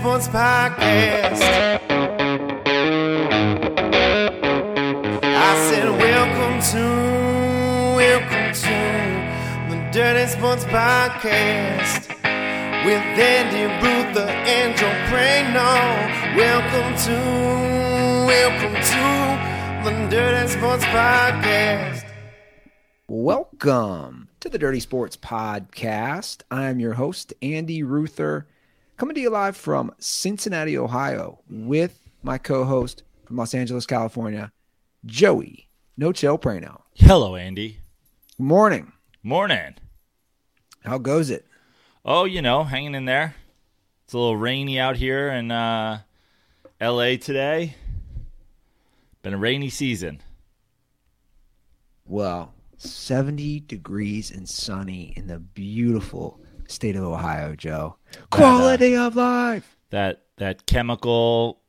Sports Podcast. I said, welcome to the Dirty Sports Podcast with Andy Ruther and Joe Prano. Welcome to the Dirty Sports Podcast. Welcome to the Dirty Sports Podcast. I'm your host, Andy Ruther, coming to you live from Cincinnati, Ohio, with my co-host from Los Angeles, California, Joey Nochel Prano. Hello, Andy. Morning. Morning. How goes it? Oh, you know, hanging in there. It's a little rainy out here in L.A. today. Been a rainy season. Well, 70 degrees and sunny in the beautiful state of Ohio, Joe. Quality of life. That chemical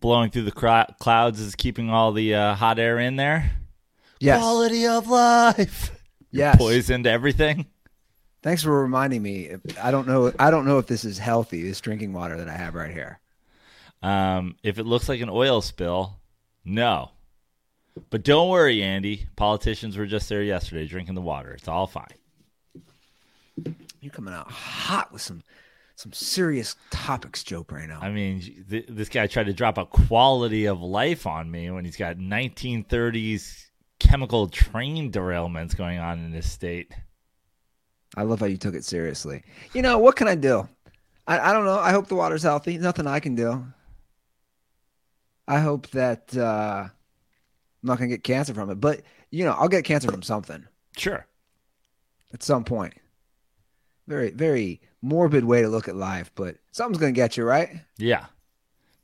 blowing through the clouds is keeping all the hot air in there. Yes. Quality of life. Yes. You're poisoned everything. Thanks for reminding me. I don't know if this is healthy, this drinking water that I have right here. If it looks like an oil spill, no. But don't worry, Andy. Politicians were just there yesterday drinking the water. It's all fine. You're coming out hot with some serious topics, Joe Prano. I mean, this guy tried to drop a quality of life on me when he's got 1930s chemical train derailments going on in this state. I love how you took it seriously. You know, what can I do? I don't know. I hope the water's healthy. Nothing I can do. I hope that I'm not going to get cancer from it. But, you know, I'll get cancer from something. Sure. At some point. Very, very morbid way to look at life, but something's going to get you, right? Yeah.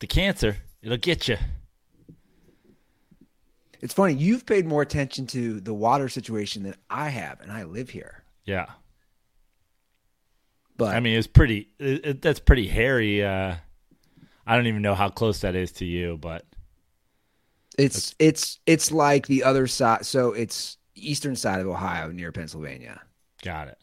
The cancer, it'll get you. It's funny. You've paid more attention to the water situation than I have, and I live here. Yeah. But I mean, it's pretty. That's pretty hairy. I don't even know how close that is to you, but it's like the other side. So it's eastern side of Ohio near Pennsylvania. Got it.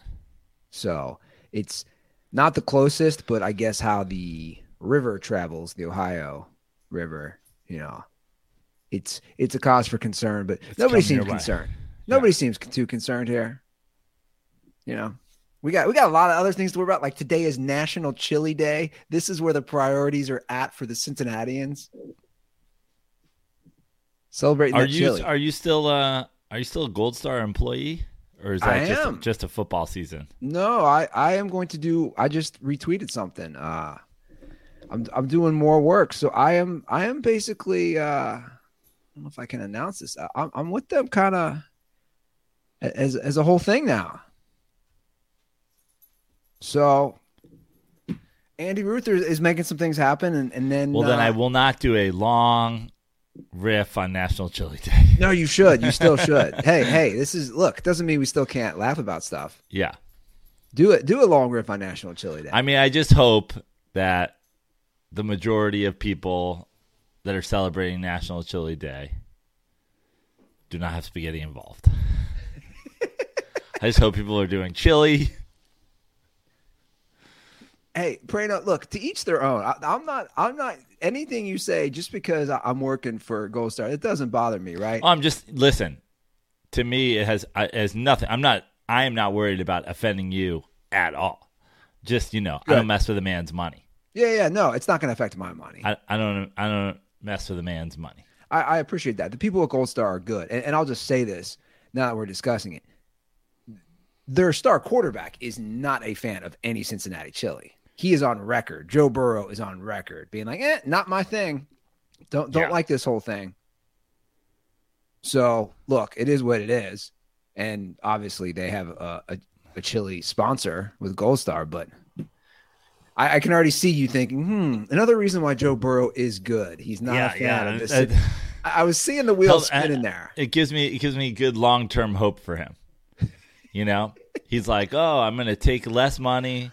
So it's not the closest, but I guess how the river travels, the Ohio River, you know, it's a cause for concern, but it's nobody seems concerned. Nobody seems too concerned here. You know, we got a lot of other things to worry about. Like today is National Chili Day. This is where the priorities are at for the Cincinnatians. Celebrating the chili. Are you still a Gold Star employee? Or is that just a football season? No, I am going to do. I just retweeted something. I'm doing more work, so I am basically. I don't know if I can announce this. I'm with them kind of as a whole thing now. So Andy Ruther is making some things happen, and then. Well, then I will not do a long riff on National Chili Day. No, you should. You still should. Hey, this is, look, it doesn't mean we still can't laugh about stuff. Yeah. Do a long riff on National Chili Day. I mean, I just hope that the majority of people that are celebrating National Chili Day do not have spaghetti involved. I just hope people are doing chili. Hey, Prano, look, to each their own. I'm not anything you say, just because I'm working for Gold Star, it doesn't bother me, right? I'm just, listen, to me, it has nothing. I am not worried about offending you at all. Just, you know, good. I don't mess with a man's money. Yeah. No, it's not going to affect my money. I don't mess with a man's money. I appreciate that. The people at Gold Star are good. And I'll just say this now that we're discussing it. Their star quarterback is not a fan of any Cincinnati chili. He is on record. Joe Burrow is on record being like, not my thing. Don't like this whole thing. So, look, it is what it is. And obviously they have a chili sponsor with Gold Star, but I can already see you thinking, another reason why Joe Burrow is good. He's not a fan of this. I was seeing the wheels spinning there. It gives me good long-term hope for him. You know, he's like, oh, I'm going to take less money.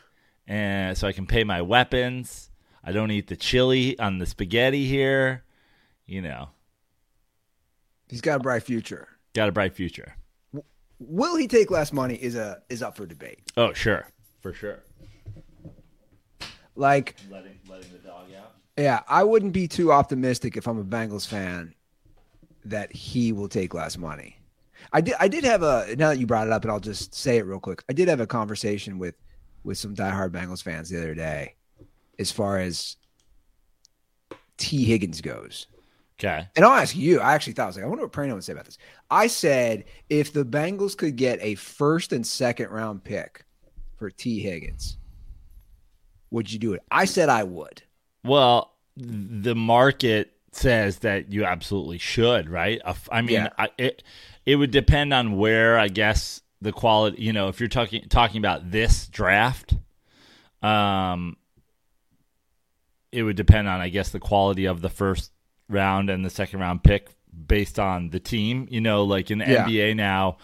And so I can pay my weapons. I don't eat the chili on the spaghetti here. You know. He's got a bright future. Will he take less money is up for debate. Oh, sure. For sure. Like letting the dog out. Yeah, I wouldn't be too optimistic if I'm a Bengals fan that he will take less money. I did have a, now that you brought it up, and I'll just say it real quick. I did have a conversation with some diehard Bengals fans the other day as far as T. Higgins goes. Okay. And I'll ask you, I actually thought, I was like, I wonder what Prano would say about this. I said, if the Bengals could get a first and second round pick for T. Higgins, would you do it? I said I would. Well, the market says that you absolutely should, right? I mean, yeah. It would depend on where, I guess, the quality, you know, if you're talking about this draft, it would depend on, I guess, the quality of the first round and the second round pick based on the team. You know, like in the NBA now,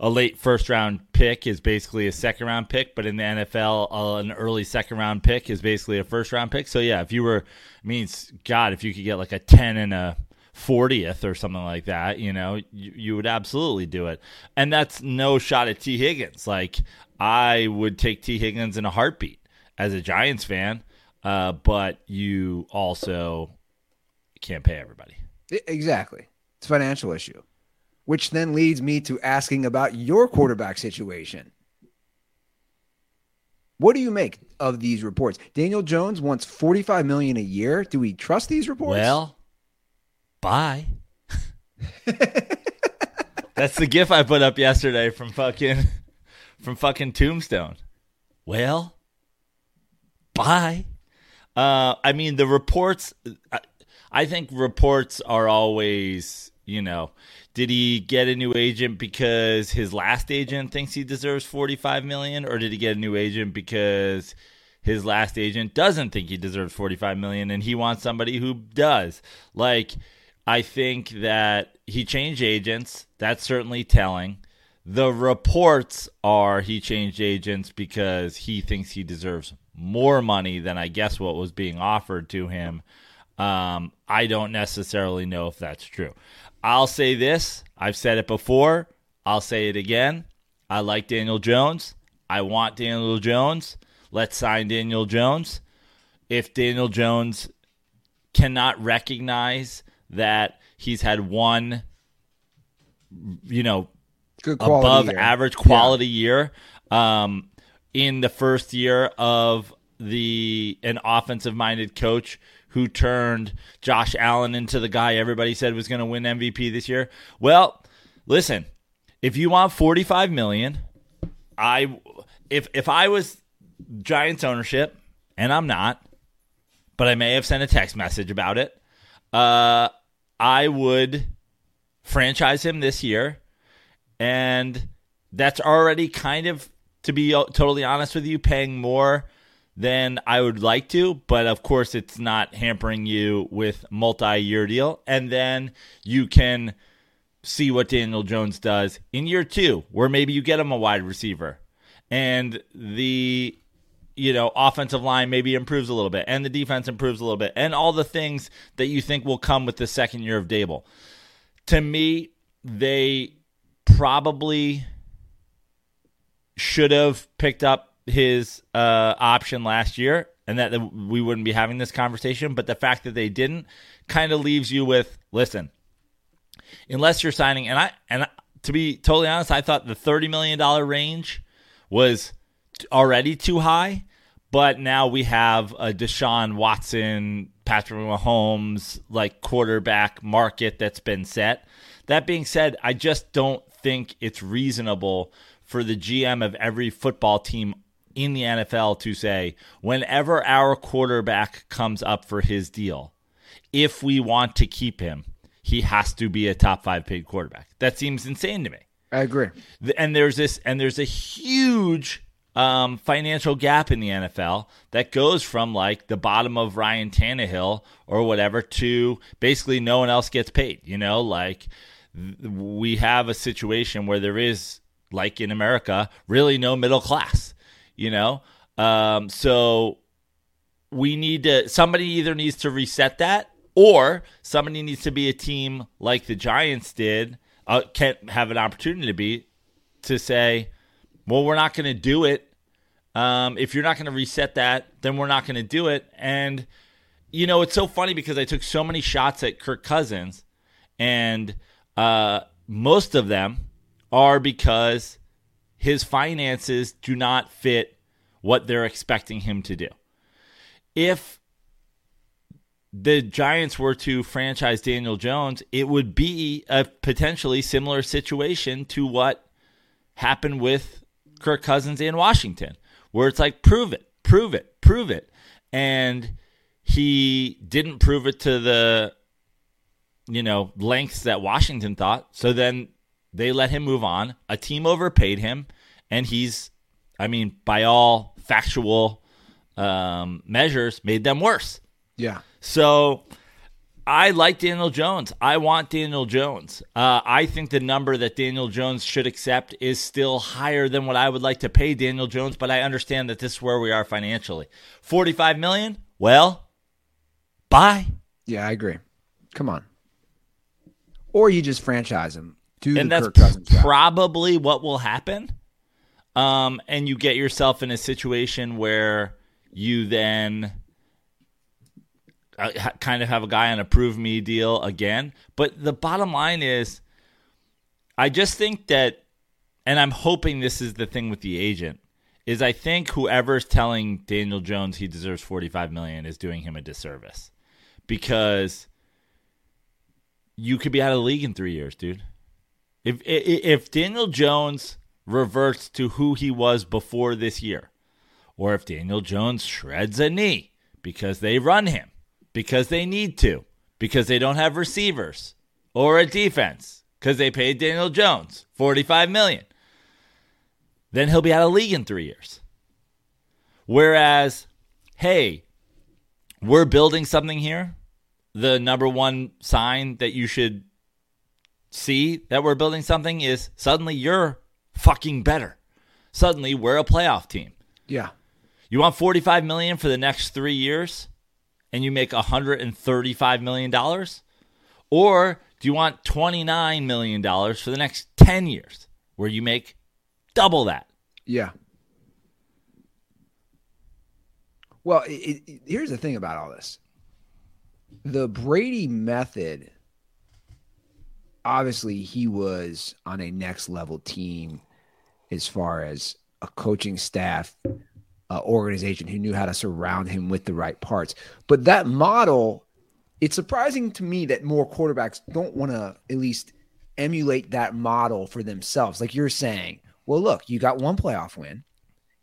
a late first round pick is basically a second round pick, but in the NFL, an early second round pick is basically a first round pick. So yeah, if you were, I mean, God, if you could get like a 10 and a 40th or something like that, you know, you would absolutely do it. And that's no shot at T. Higgins. Like, I would take T. Higgins in a heartbeat as a Giants fan, but you also can't pay everybody. Exactly. It's a financial issue, which then leads me to asking about your quarterback situation. What do you make of these reports? Daniel Jones wants $45 million a year. Do we trust these reports? Well, bye. That's the gif I put up yesterday from fucking Tombstone. Well, bye. I mean, the reports, I think reports are always, you know, did he get a new agent because his last agent thinks he deserves $45 million? Or did he get a new agent because his last agent doesn't think he deserves $45 million and he wants somebody who does? Like, I think that he changed agents. That's certainly telling. The reports are he changed agents because he thinks he deserves more money than I guess what was being offered to him. I don't necessarily know if that's true. I'll say this. I've said it before. I'll say it again. I like Daniel Jones. I want Daniel Jones. Let's sign Daniel Jones. If Daniel Jones cannot recognize that he's had one, you know, good quality above year. Average quality year in the first year of an offensive-minded coach who turned Josh Allen into the guy everybody said was going to win MVP this year. Well, listen, if you want $45 million, if I was Giants ownership, and I'm not, but I may have sent a text message about it, I would franchise him this year, and that's already kind of, to be totally honest with you, paying more then I would like to, but of course it's not hampering you with multi-year deal. And then you can see what Daniel Jones does in year two, where maybe you get him a wide receiver and the, you know, offensive line maybe improves a little bit and the defense improves a little bit and all the things that you think will come with the second year of Dable. To me, they probably should have picked up his option last year, and that we wouldn't be having this conversation. But the fact that they didn't kind of leaves you with, listen, unless you're signing, and to be totally honest, I thought the $30 million range was already too high, but now we have a Deshaun Watson, Patrick Mahomes, like quarterback market that's been set. That being said, I just don't think it's reasonable for the GM of every football team in the NFL to say, whenever our quarterback comes up for his deal, if we want to keep him, he has to be a top five paid quarterback. That seems insane to me. I agree. And there's a huge financial gap in the NFL that goes from like the bottom of Ryan Tannehill or whatever to basically no one else gets paid. You know, like we have a situation where there is, like in America, really no middle class. You know, so we need to, somebody either needs to reset that, or somebody needs to be a team like the Giants did, can't have an opportunity to say, well, we're not going to do it If you're not going to reset that, then we're not going to do it. And, you know, it's so funny because I took so many shots at Kirk Cousins, and most of them are because his finances do not fit what they're expecting him to do. If the Giants were to franchise Daniel Jones, it would be a potentially similar situation to what happened with Kirk Cousins in Washington, where it's like, prove it, prove it, prove it. And he didn't prove it to the, you know, lengths that Washington thought. So then they let him move on. A team overpaid him. And he's, I mean, by all factual measures, made them worse. Yeah. So I like Daniel Jones. I want Daniel Jones. I think the number that Daniel Jones should accept is still higher than what I would like to pay Daniel Jones, but I understand that this is where we are financially. $45 million? Well, bye. Yeah, I agree. Come on. Or you just franchise him. And that's probably what will happen. And you get yourself in a situation where you then kind of have a guy on a prove-me deal again. But the bottom line is, I just think that, and I'm hoping this is the thing with the agent, is I think whoever's telling Daniel Jones he deserves $45 million is doing him a disservice. Because you could be out of the league in 3 years, dude. If Daniel Jones reverts to who he was before this year, or if Daniel Jones shreds a knee because they run him, because they need to, because they don't have receivers or a defense, because they paid Daniel Jones $45 million, then he'll be out of the league in 3 years. Whereas, hey, we're building something here. The number one sign that you should see that we're building something is suddenly you're fucking better. Suddenly we're a playoff team. Yeah. You want $45 million for the next 3 years and you make $135 million? Or do you want $29 million for the next 10 years where you make double that? Yeah. Well, here's the thing about all this. The Brady method, obviously, he was on a next-level team as far as a coaching staff, organization who knew how to surround him with the right parts. But that model, it's surprising to me that more quarterbacks don't want to at least emulate that model for themselves. Like you're saying, well, look, you got one playoff win.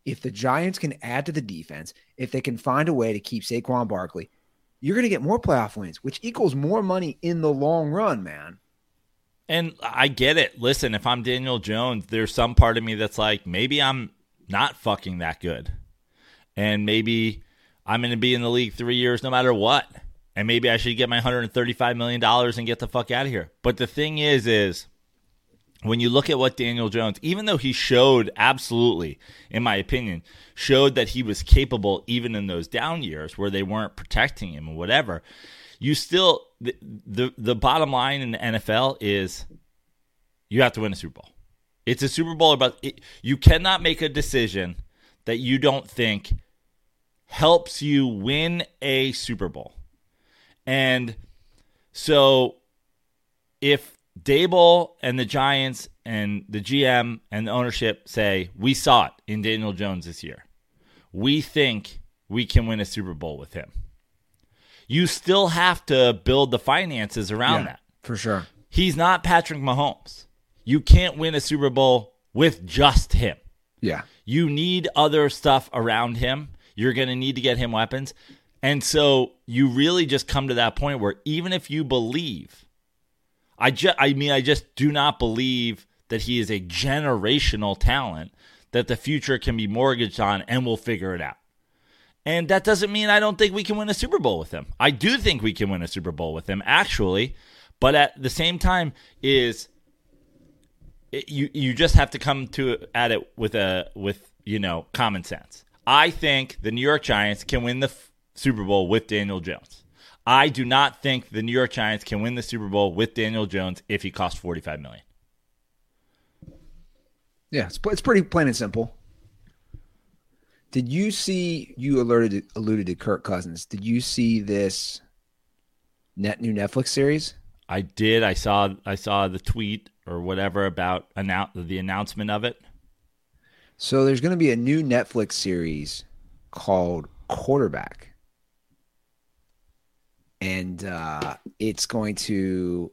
If the Giants can add to the defense, if they can find a way to keep Saquon Barkley, you're going to get more playoff wins, which equals more money in the long run, man. And I get it. Listen, if I'm Daniel Jones, there's some part of me that's like, maybe I'm not fucking that good. And maybe I'm going to be in the league 3 years no matter what. And maybe I should get my $135 million and get the fuck out of here. But the thing is when you look at what Daniel Jones, even though he showed absolutely, in my opinion, showed that he was capable even in those down years where they weren't protecting him or whatever, you still, the bottom line in the NFL is you have to win a Super Bowl. It's a Super Bowl about it. You cannot make a decision that you don't think helps you win a Super Bowl. And so if Dable and the Giants and the GM and the ownership say, we saw it in Daniel Jones this year, we think we can win a Super Bowl with him, you still have to build the finances around that. For sure. He's not Patrick Mahomes. You can't win a Super Bowl with just him. Yeah. You need other stuff around him. You're going to need to get him weapons. And so you really just come to that point where even if you believe, I just do not believe that he is a generational talent that the future can be mortgaged on and we'll figure it out. And that doesn't mean I don't think we can win a Super Bowl with him. I do think we can win a Super Bowl with him, actually. But at the same time, you just have to come at it with common sense. I think the New York Giants can win the Super Bowl with Daniel Jones. I do not think the New York Giants can win the Super Bowl with Daniel Jones if he costs $45 million. Yeah, it's pretty plain and simple. Did you see, you alluded to Kirk Cousins. Did you see this new Netflix series? I did. I saw the tweet or whatever about the announcement of it. So there's going to be a new Netflix series called Quarterback. And it's going to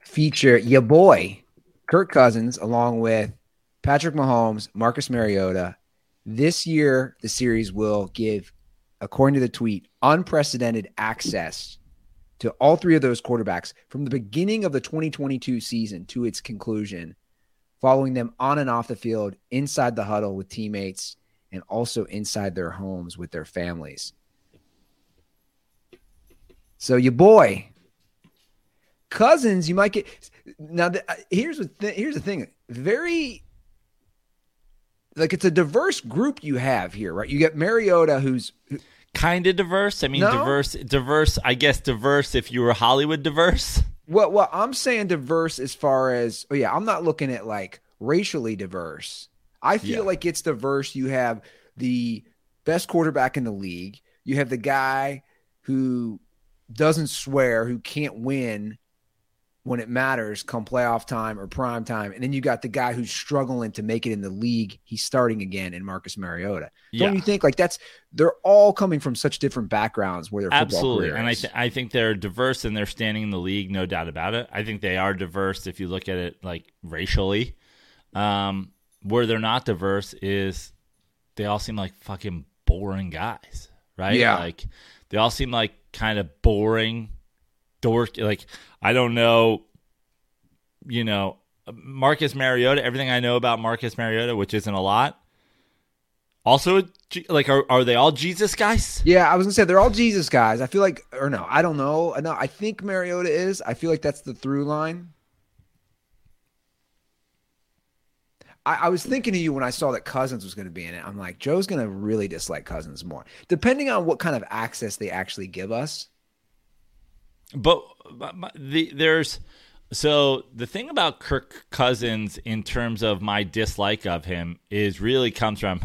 feature your boy, Kirk Cousins, along with Patrick Mahomes, Marcus Mariota. This year, the series will give, according to the tweet, unprecedented access to all three of those quarterbacks from the beginning of the 2022 season to its conclusion, following them on and off the field, inside the huddle with teammates, and also inside their homes with their families. So your boy, Cousins, you might get... Now, here's the thing. Very... Like, it's a diverse group you have here, right? You get Mariota, who's kind of diverse. I mean, no? diverse. I guess diverse if you were Hollywood diverse. Well, I'm saying diverse as far as I'm not looking at like racially diverse. I feel like it's diverse. You have the best quarterback in the league. You have the guy who doesn't swear, who can't win when it matters come playoff time or prime time. And then you got the guy who's struggling to make it in the league. He's starting again in Marcus Mariota. Don't you think like that's, they're all coming from such different backgrounds where their absolutely. Football career is. And I think they're diverse and they're standing in the league. No doubt about it. I think they are diverse. If you look at it like racially, where they're not diverse is they all seem like fucking boring guys, right? Yeah. Like they all seem like kind of boring dork. Like, I don't know, you know, Marcus Mariota, everything I know about Marcus Mariota, which isn't a lot. Also, like, are they all Jesus guys? Yeah, I was going to say they're all Jesus guys. I feel like, or no, I don't know. No, I think Mariota is. I feel like that's the through line. I was thinking of you when I saw that Cousins was going to be in it. I'm like, Joe's going to really dislike Cousins more, depending on what kind of access they actually give us. But the thing about Kirk Cousins in terms of my dislike of him is really comes from,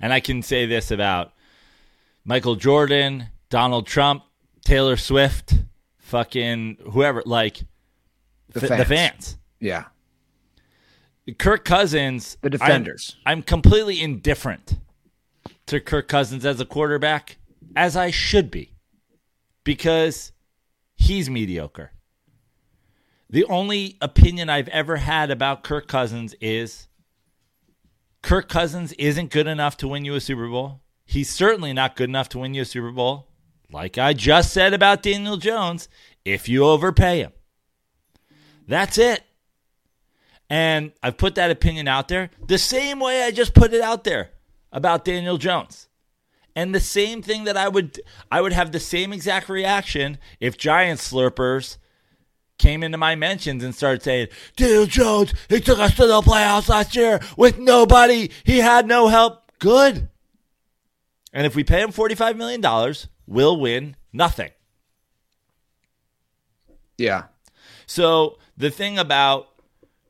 and I can say this about Michael Jordan, Donald Trump, Taylor Swift, fucking whoever, like the fans. Yeah. Kirk Cousins. The defenders. I'm completely indifferent to Kirk Cousins as a quarterback, as I should be, because he's mediocre. The only opinion I've ever had about Kirk Cousins is Kirk Cousins isn't good enough to win you a Super Bowl. He's certainly not good enough to win you a Super Bowl. Like I just said about Daniel Jones, if you overpay him. That's it. And I've put that opinion out there the same way I just put it out there about Daniel Jones. And the same thing that I would have the same exact reaction if Giant slurpers came into my mentions and started saying, Daniel Jones, he took us to the playoffs last year with nobody. He had no help. Good. And if we pay him $45 million, we'll win nothing. Yeah. So the thing about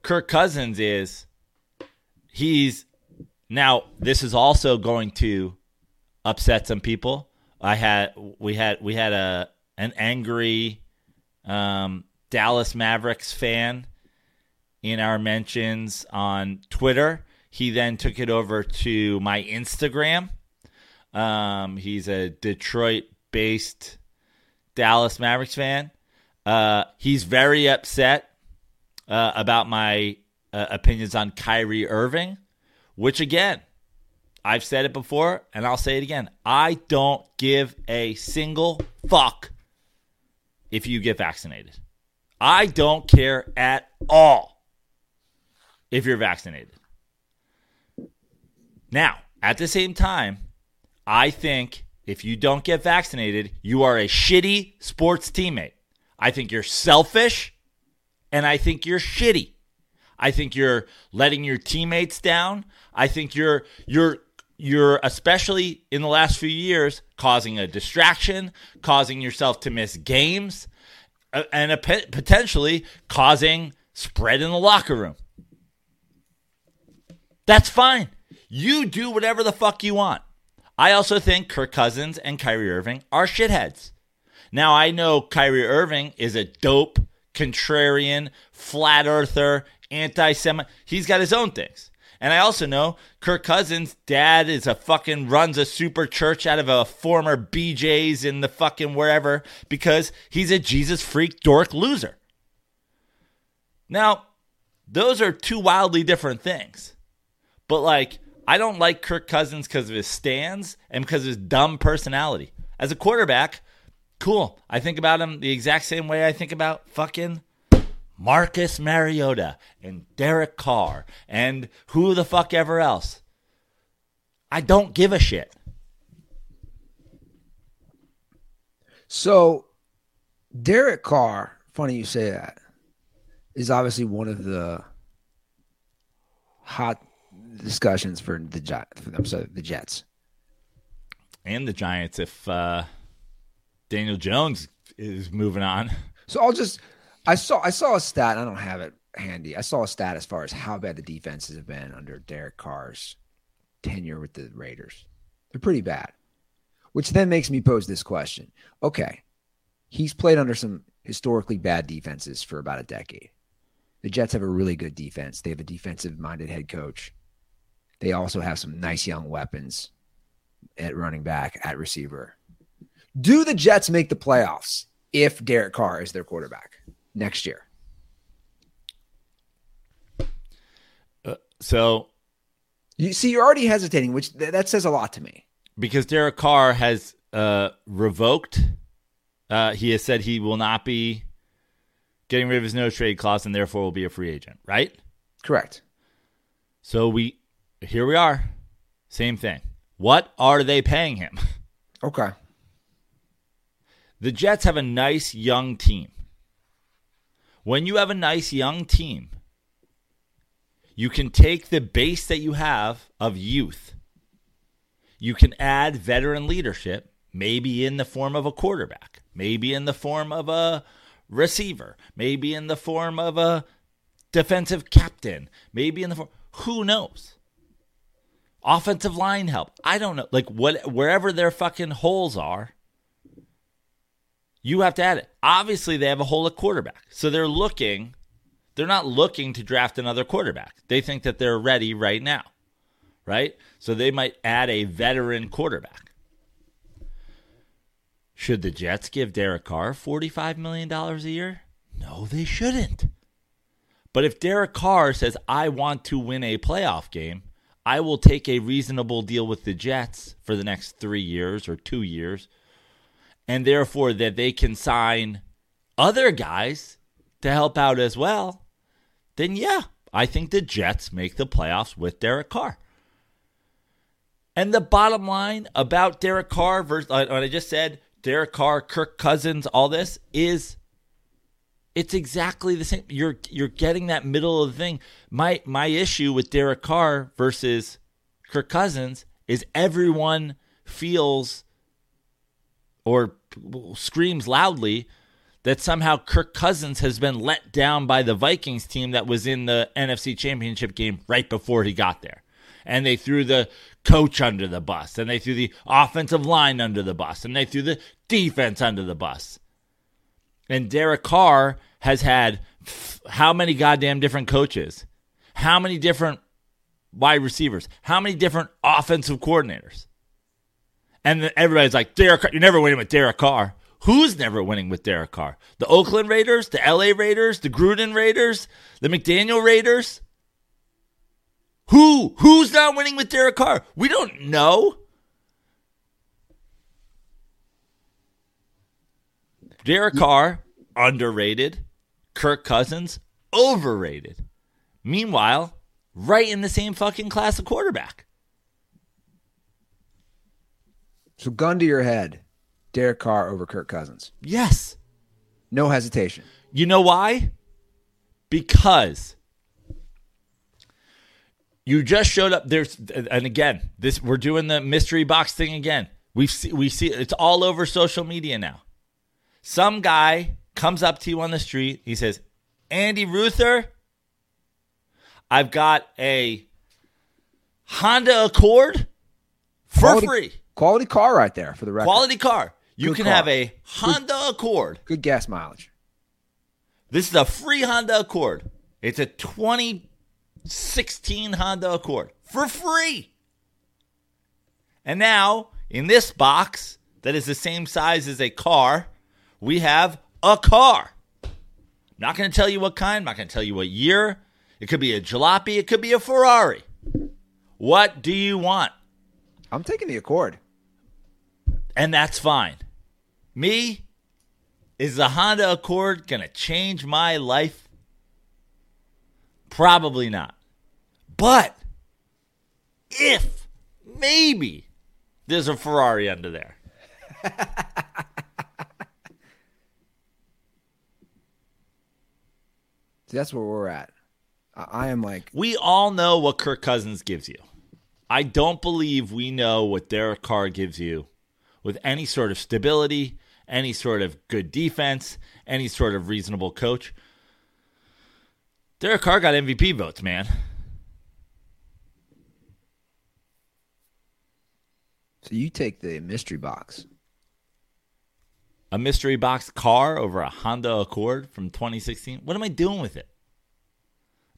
Kirk Cousins is he's – now this is also going to – upset some people. We had an angry Dallas Mavericks fan in our mentions on Twitter. He then took it over to my Instagram. He's a Detroit-based Dallas Mavericks fan. He's very upset about my opinions on Kyrie Irving, which again, I've said it before, and I'll say it again. I don't give a single fuck if you get vaccinated. I don't care at all if you're vaccinated. Now, at the same time, I think if you don't get vaccinated, you are a shitty sports teammate. I think you're selfish, and I think you're shitty. I think you're letting your teammates down. I think you're especially in the last few years, causing a distraction, causing yourself to miss games, and potentially causing spread in the locker room. That's fine. You do whatever the fuck you want. I also think Kirk Cousins and Kyrie Irving are shitheads. Now, I know Kyrie Irving is a dope, contrarian, flat earther, anti-Semite. He's got his own things. And I also know Kirk Cousins' dad is a fucking runs a super church out of a former BJ's in the fucking wherever because he's a Jesus freak dork loser. Now, those are two wildly different things. But like, I don't like Kirk Cousins because of his stands and because of his dumb personality. As a quarterback, cool. I think about him the exact same way I think about fucking Marcus Mariota and Derek Carr and who the fuck ever else. I don't give a shit. So, Derek Carr, funny you say that, is obviously one of the hot discussions for the Jets. And the Giants if Daniel Jones is moving on. So I'll just... I saw a stat, and I don't have it handy. I saw a stat as far as how bad the defenses have been under Derek Carr's tenure with the Raiders. They're pretty bad, which then makes me pose this question. Okay, he's played under some historically bad defenses for about a decade. The Jets have a really good defense. They have a defensive-minded head coach. They also have some nice young weapons at running back, at receiver. Do the Jets make the playoffs if Derek Carr is their quarterback next year? So you see, you're already hesitating, which that says a lot to me, because Derek Carr has revoked. He has said he will not be getting rid of his no trade clause and therefore will be a free agent, right? Correct. So here we are. Same thing. What are they paying him? Okay. The Jets have a nice young team. When you have a nice young team, you can take the base that you have of youth. You can add veteran leadership, maybe in the form of a quarterback, maybe in the form of a receiver, maybe in the form of a defensive captain, maybe in the form, who knows? Offensive line help. I don't know. Like wherever their fucking holes are, you have to add it. Obviously, they have a hole at quarterback. So they're not looking to draft another quarterback. They think that they're ready right now, right? So they might add a veteran quarterback. Should the Jets give Derek Carr $45 million a year? No, they shouldn't. But if Derek Carr says, I want to win a playoff game, I will take a reasonable deal with the Jets for the next 3 years or 2 years, and therefore that they can sign other guys to help out as well, then yeah, I think the Jets make the playoffs with Derek Carr. And the bottom line about Derek Carr versus what I just said, Derek Carr, Kirk Cousins, all this is it's exactly the same. You're getting that middle of the thing. My issue with Derek Carr versus Kirk Cousins is everyone feels or screams loudly that somehow Kirk Cousins has been let down by the Vikings team that was in the NFC Championship game right before he got there. And they threw the coach under the bus, and they threw the offensive line under the bus, and they threw the defense under the bus. And Derek Carr has had how many goddamn different coaches? How many different wide receivers? How many different offensive coordinators? And everybody's like, Derek Carr, you're never winning with Derek Carr. Who's never winning with Derek Carr? The Oakland Raiders, the LA Raiders, the Gruden Raiders, the McDaniel Raiders. Who's not winning with Derek Carr? We don't know. Derek Carr, underrated. Kirk Cousins, overrated. Meanwhile, right in the same fucking class of quarterback. So gun to your head, Derek Carr over Kirk Cousins. Yes. No hesitation. You know why? Because you just showed up. And again, we're doing the mystery box thing again. We see it's all over social media now. Some guy comes up to you on the street. He says, Andy Ruther, I've got a Honda Accord for free. Quality car right there for the record. Quality car. You can have a Honda Accord. Good gas mileage. This is a free Honda Accord. It's a 2016 Honda Accord for free. And now, in this box that is the same size as a car, we have a car. I'm not going to tell you what kind. I'm not going to tell you what year. It could be a jalopy. It could be a Ferrari. What do you want? I'm taking the Accord. And that's fine. Me, is the Honda Accord going to change my life? Probably not. But if maybe there's a Ferrari under there. See, that's where we're at. I am like... We all know what Kirk Cousins gives you. I don't believe we know what Derek Carr gives you. With any sort of stability, any sort of good defense, any sort of reasonable coach. Derek Carr got MVP votes, man. So you take the mystery box. A mystery box car over a Honda Accord from 2016? What am I doing with it?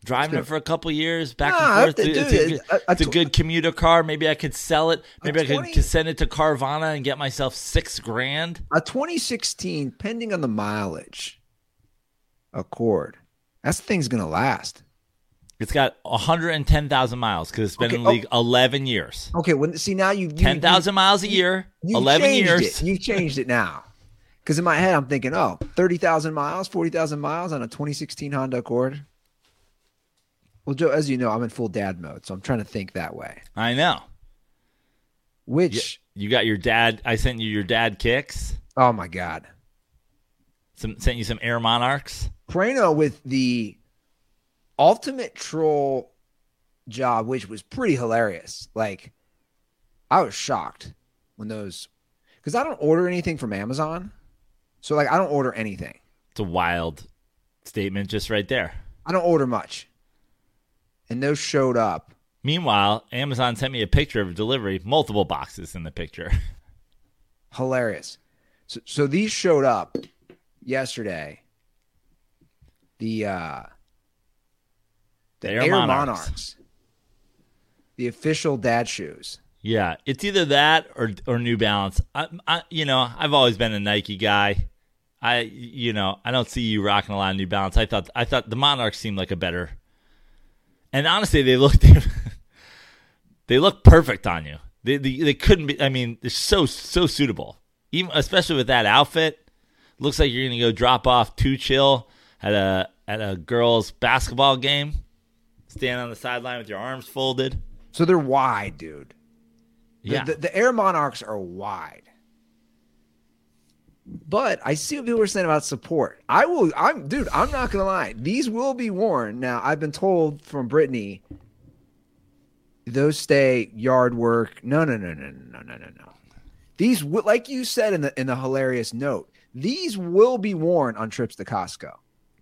Driving it for a couple years, back and forth. It's a good commuter car. Maybe I could sell it. Maybe I could send it to Carvana and get myself $6,000. A 2016, pending on the mileage, Accord. That thing's going to last. It's got 110,000 miles because it's been in the league 11 years. Okay, well, see, now you've... 10,000 miles a year, 11 years. You've changed it now. Because in my head, I'm thinking, 30,000 miles, 40,000 miles on a 2016 Honda Accord. Well, Joe, as you know, I'm in full dad mode, so I'm trying to think that way. I know. Which you got your dad? I sent you your dad kicks. Oh my God! Sent you some Air Monarchs. Prano with the ultimate troll job, which was pretty hilarious. Like, I was shocked when because I don't order anything from Amazon, so like I don't order anything. It's a wild statement, just right there. I don't order much. And those showed up. Meanwhile, Amazon sent me a picture of a delivery, multiple boxes in the picture. Hilarious. So these showed up yesterday. The Air Monarchs. The official dad shoes. Yeah, it's either that or New Balance. I've always been a Nike guy. I don't see you rocking a lot of New Balance. I thought the Monarchs seemed like a better. And honestly, they look perfect on you. They couldn't be. I mean, they're so suitable. Even especially with that outfit, looks like you're gonna go drop off Too Chill at a girls' basketball game. Stand on the sideline with your arms folded. So they're wide, dude. Yeah, the Air Monarchs are wide. But I see what people were saying about support. I'm not gonna lie. These will be worn. Now, I've been told from Brittany, those stay yard work. No. These, like you said in the hilarious note, these will be worn on trips to Costco.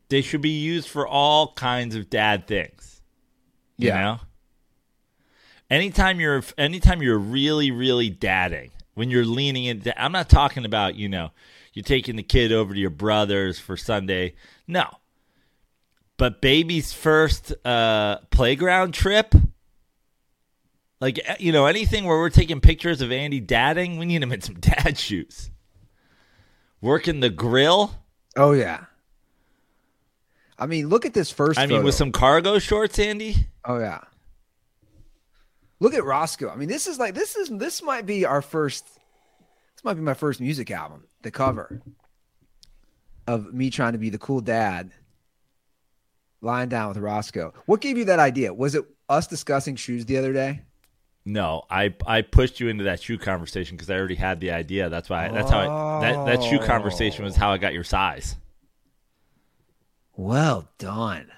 They should be used for all kinds of dad things. You know? Anytime you're really, really dadding. When you're leaning into, I'm not talking about, you're taking the kid over to your brother's for Sunday. No. But baby's first playground trip, like, anything where we're taking pictures of Andy dadding, we need him in some dad shoes. Working the grill. Oh, yeah. I mean, look at this photo. With some cargo shorts, Andy. Oh, yeah. Look at Roscoe. I mean, this might be my first music album, the cover of me trying to be the cool dad, lying down with Roscoe. What gave you that idea? Was it us discussing shoes the other day? No, I pushed you into that shoe conversation because I already had the idea. That's why. That shoe conversation was how I got your size. Well done.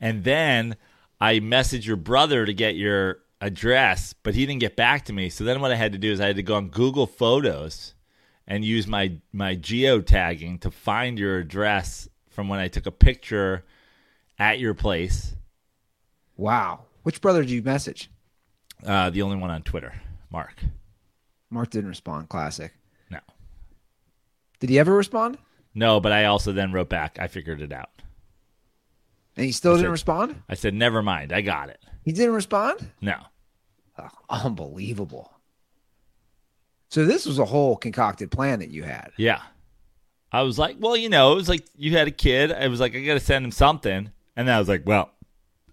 And then I messaged your brother to get your address, but he didn't get back to me. So then what I had to do is I had to go on Google Photos and use my geotagging to find your address from when I took a picture at your place. Wow. Which brother did you message? The only one on Twitter, Mark. Mark didn't respond. Classic. No. Did he ever respond? No, but I also then wrote back. I figured it out. And he still didn't respond? I said, never mind. I got it. He didn't respond? No. Oh, unbelievable. So this was a whole concocted plan that you had. Yeah. I was like, well, you know, it was like you had a kid. I was like, I got to send him something. And then I was like, well,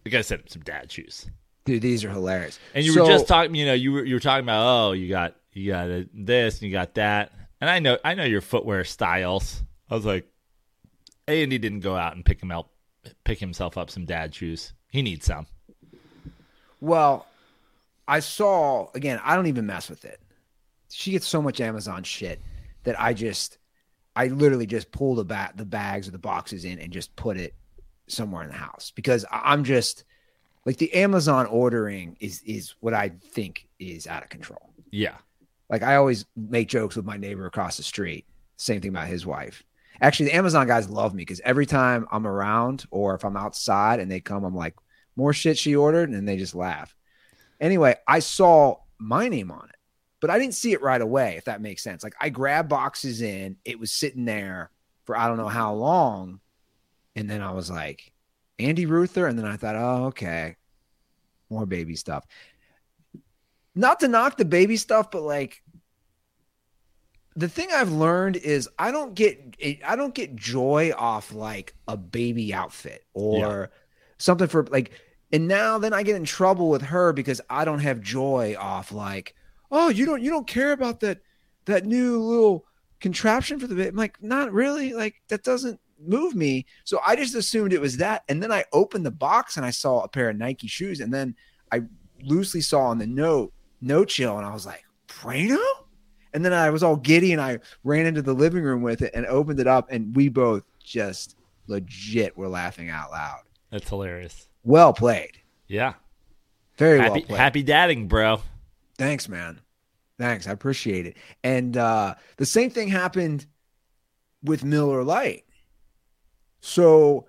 I got to send him some dad shoes. Dude, these are hilarious. And you were just talking, you know, you were talking about, oh, you got this and you got that. And I know your footwear styles. I was like, Andy didn't go out and pick himself up some dad shoes. He needs some. Well, I saw, again, I don't even mess with it. She gets so much Amazon shit that I literally just pull the bags or the boxes in and just put it somewhere in the house, because I'm just like, the Amazon ordering is what I think is out of control. Yeah. Like, I always make jokes with my neighbor across the street. Same thing about his wife. Actually, the Amazon guys love me, because every time I'm around or if I'm outside and they come, I'm like, more shit she ordered, and they just laugh. Anyway, I saw my name on it. But I didn't see it right away, if that makes sense. Like, I grabbed boxes in. It was sitting there for I don't know how long. And then I was like, Andy Ruther. And then I thought, oh, okay, more baby stuff. Not to knock the baby stuff, but like, the thing I've learned is I don't get joy off like a baby outfit or something for like. And now then I get in trouble with her because I don't have joy off like, oh, you don't care about that new little contraption for the bit. I'm like, not really. Like, that doesn't move me. So I just assumed it was that. And then I opened the box and I saw a pair of Nike shoes. And then I loosely saw on the note, no chill. And I was like, Prano? And then I was all giddy and I ran into the living room with it and opened it up. And we both just legit were laughing out loud. That's hilarious. Well played. Yeah. Very happy, well played. Happy dadding, bro. Thanks, man. Thanks. I appreciate it. And the same thing happened with Miller Lite. So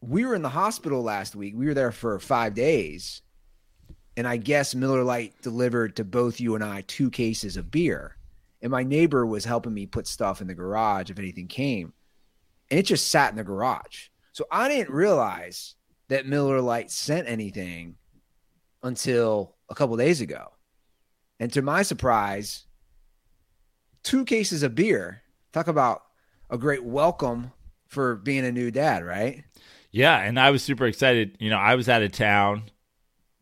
we were in the hospital last week. We were there for 5 days. And I guess Miller Lite delivered to both you and I 2 cases of beer. And my neighbor was helping me put stuff in the garage if anything came. And it just sat in the garage. So I didn't realize that Miller Lite sent anything until a couple days ago. And to my surprise, 2 cases of beer. Talk about a great welcome for being a new dad, right? Yeah, and I was super excited. You know, I was out of town,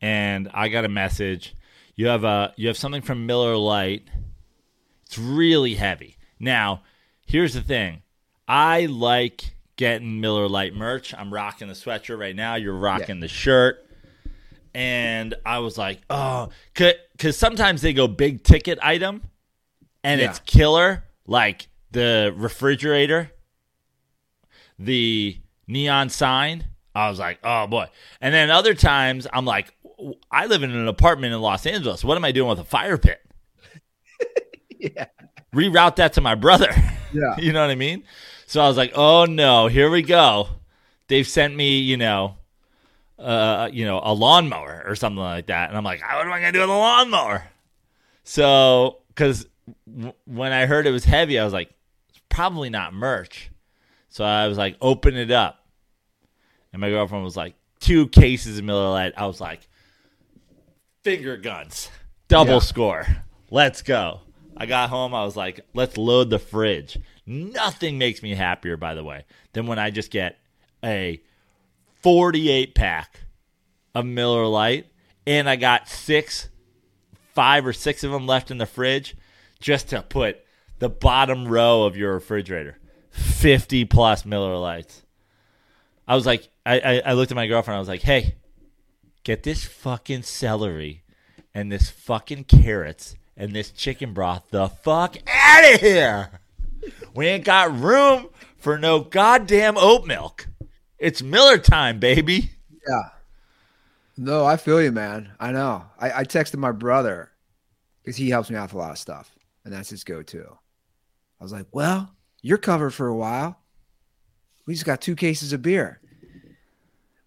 and I got a message. You have something from Miller Lite. It's really heavy. Now, here's the thing. I like getting Miller Lite merch. I'm rocking the sweatshirt right now. You're rocking the shirt. And I was like, oh, because sometimes they go big ticket item and it's killer, like the refrigerator, the neon sign. I was like, oh, boy. And then other times I'm like, I live in an apartment in Los Angeles. What am I doing with a fire pit? Yeah. Reroute that to my brother. Yeah. You know what I mean? So I was like, oh, no, here we go. They've sent me, a lawnmower or something like that. And I'm like, what am I going to do with a lawnmower? So, because when I heard it was heavy, I was like, it's probably not merch. So I was like, open it up. And my girlfriend was like, 2 cases of Miller Lite. I was like, finger guns, double score. Let's go. I got home. I was like, let's load the fridge. Nothing makes me happier, by the way, than when I just get a 48-pack of Miller Lite, and I got 5 or 6 of them left in the fridge just to put the bottom row of your refrigerator. 50-plus Miller Lites. I was like, I looked at my girlfriend. I was like, hey, get this fucking celery and this fucking carrots and this chicken broth the fuck out of here. We ain't got room for no goddamn oat milk. It's Miller time, baby. Yeah. No, I feel you, man. I know. I texted my brother because he helps me out with a lot of stuff, and that's his go-to. I was like, well, you're covered for a while. We just got 2 cases of beer.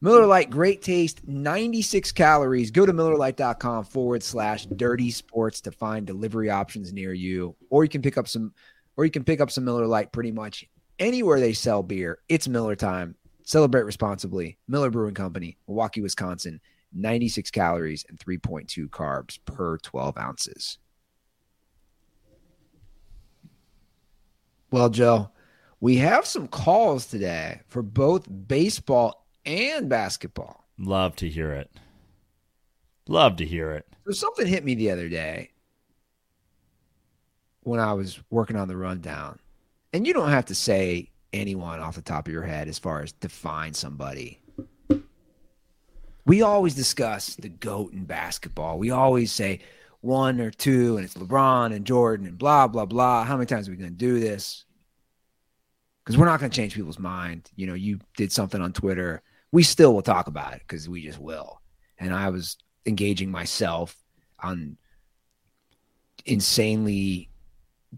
Miller Lite, great taste, 96 calories. Go to MillerLite.com/dirty sports to find delivery options near you, or you can pick up some, Miller Lite pretty much anywhere they sell beer. It's Miller time. Celebrate responsibly. Miller Brewing Company, Milwaukee, Wisconsin. 96 calories and 3.2 carbs per 12 ounces. Well, Joe, we have some calls today for both baseball and basketball. Love to hear it. Love to hear it. So something hit me the other day when I was working on the rundown. And you don't have to say anyone off the top of your head as far as define somebody. We always discuss the GOAT in basketball. We always say one or two, and it's LeBron and Jordan and blah, blah, blah. How many times are we going to do this? Because we're not going to change people's mind. You know, you did something on Twitter. We still will talk about it because we just will. And I was engaging myself on insanely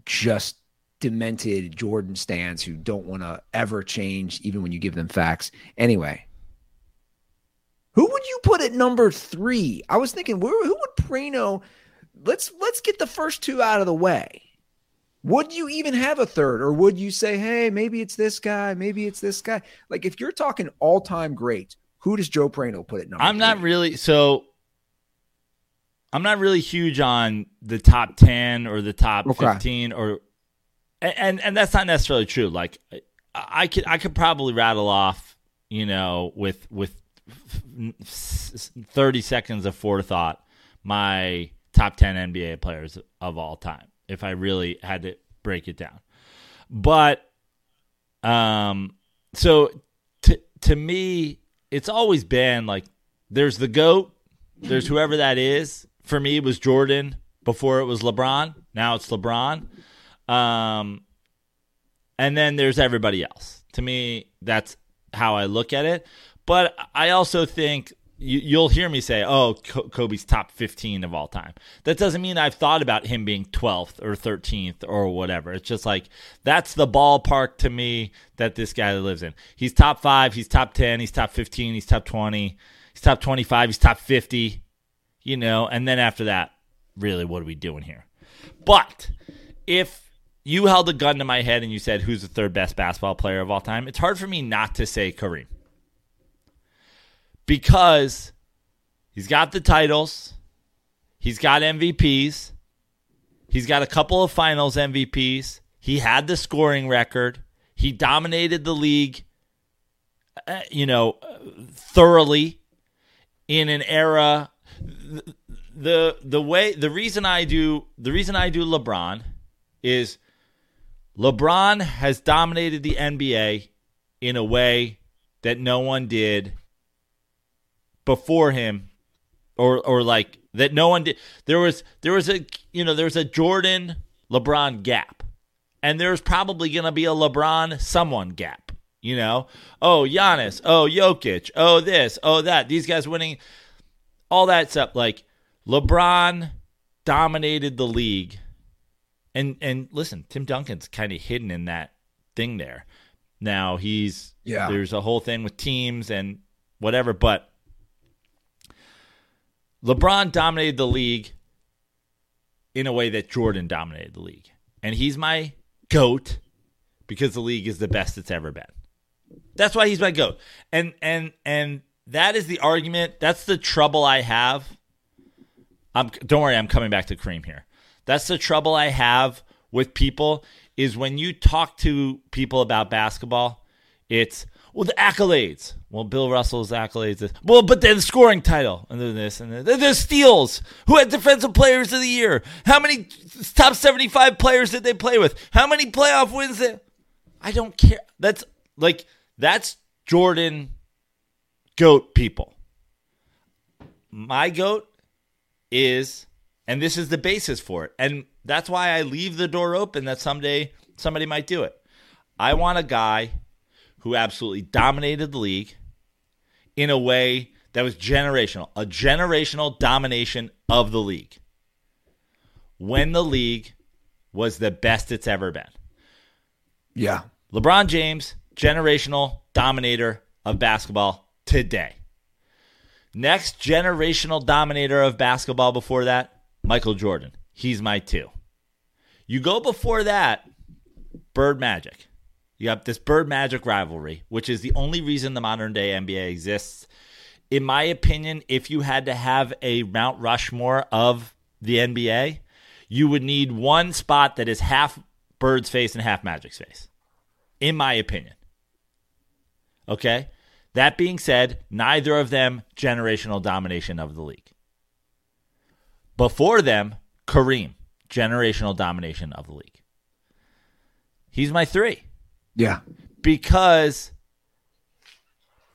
just demented Jordan stans who don't want to ever change even when you give them facts. Anyway. Who would you put at number three? I was thinking, who would Prano? Let's get the first two out of the way. Would you even have a third, or would you say, hey, maybe it's this guy, maybe it's this guy? Like, if you're talking all-time great, who does Joe Prano put at number three? I'm not really huge on the top 10 or the top 15, or and that's not necessarily true. Like, I could probably rattle off, you know, with 30 seconds of forethought, my top 10 NBA players of all time, if I really had to break it down. But so to me, it's always been like there's the GOAT, there's whoever that is. For me, it was Jordan. Before it was LeBron. Now it's LeBron. And then there's everybody else. To me, that's how I look at it. But I also think you'll hear me say, oh, Kobe's top 15 of all time. That doesn't mean I've thought about him being 12th or 13th or whatever. It's just like that's the ballpark to me that this guy lives in. He's top 5. He's top 10. He's top 15. He's top 20. He's top 25. He's top 50. You know, and then after that, really, what are we doing here? But if you held a gun to my head and you said, who's the third best basketball player of all time, it's hard for me not to say Kareem. Because he's got the titles, he's got MVPs, he's got a couple of finals MVPs, he had the scoring record, he dominated the league, you know, thoroughly in an era. The reason I do LeBron is LeBron has dominated the NBA in a way that no one did before him, or like that no one did. There was a Jordan LeBron gap, and there's probably gonna be a LeBron someone gap. You know, oh Giannis, oh Jokic, oh this, oh that. These guys winning, all that stuff. Like LeBron dominated the league, and listen, Tim Duncan's kind of hidden in that thing there. Now there's a whole thing with teams and whatever, but LeBron dominated the league in a way that Jordan dominated the league. And he's my GOAT because the league is the best it's ever been. That's why he's my GOAT. And that is the argument. That's the trouble I have. Don't worry, I'm coming back to Kareem here. That's the trouble I have with people is when you talk to people about basketball, it's, well, the accolades. Well, Bill Russell's accolades. Well, but then the scoring title. And then this. And then the steals. Who had defensive players of the year? How many top 75 players did they play with? How many playoff wins? I don't care. That's Jordan GOAT people. My GOAT is, and this is the basis for it. And that's why I leave the door open that someday somebody might do it. I want a guy who absolutely dominated the league in a way that was generational, a generational domination of the league when the league was the best it's ever been. Yeah. LeBron James, generational dominator of basketball, today. Next generational dominator of basketball before that, Michael Jordan. He's my two. You go before that, Bird Magic. You have this Bird Magic rivalry, which is the only reason the modern day NBA exists. In my opinion, if you had to have a Mount Rushmore of the NBA, you would need one spot that is half Bird's face and half Magic's face, in my opinion. Okay? That being said, neither of them generational domination of the league. Before them, Kareem, generational domination of the league. He's my three. Yeah. Because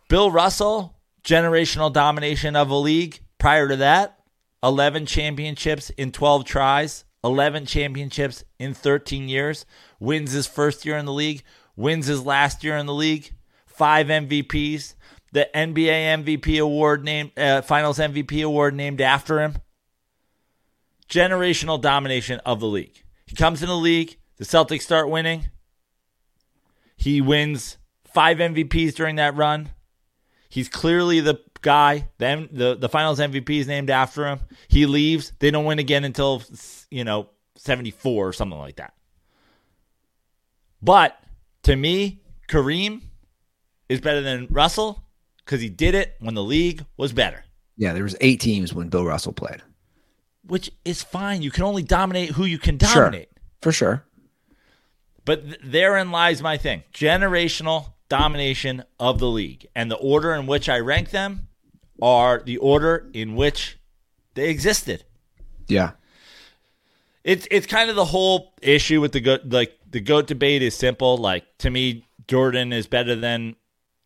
Bill Russell, generational domination of a league. Prior to that, 11 championships in 12 tries, 11 championships in 13 years, wins his first year in the league, wins his last year in the league, 5 MVPs, the NBA MVP award named, Finals MVP award named after him. Generational domination of the league. He comes in the league, the Celtics start winning. He wins 5 MVPs during that run. He's clearly the guy. The Finals MVP is named after him. He leaves. They don't win again until, 74 or something like that. But to me, Kareem is better than Russell because he did it when the league was better. Yeah, there was 8 teams when Bill Russell played. Which is fine. You can only dominate who you can dominate. Sure. For sure. But therein lies my thing. Generational domination of the league, and the order in which I rank them are the order in which they existed. Yeah, it's kind of the whole issue with the GOAT. Like the GOAT debate is simple. Like to me, Jordan is better than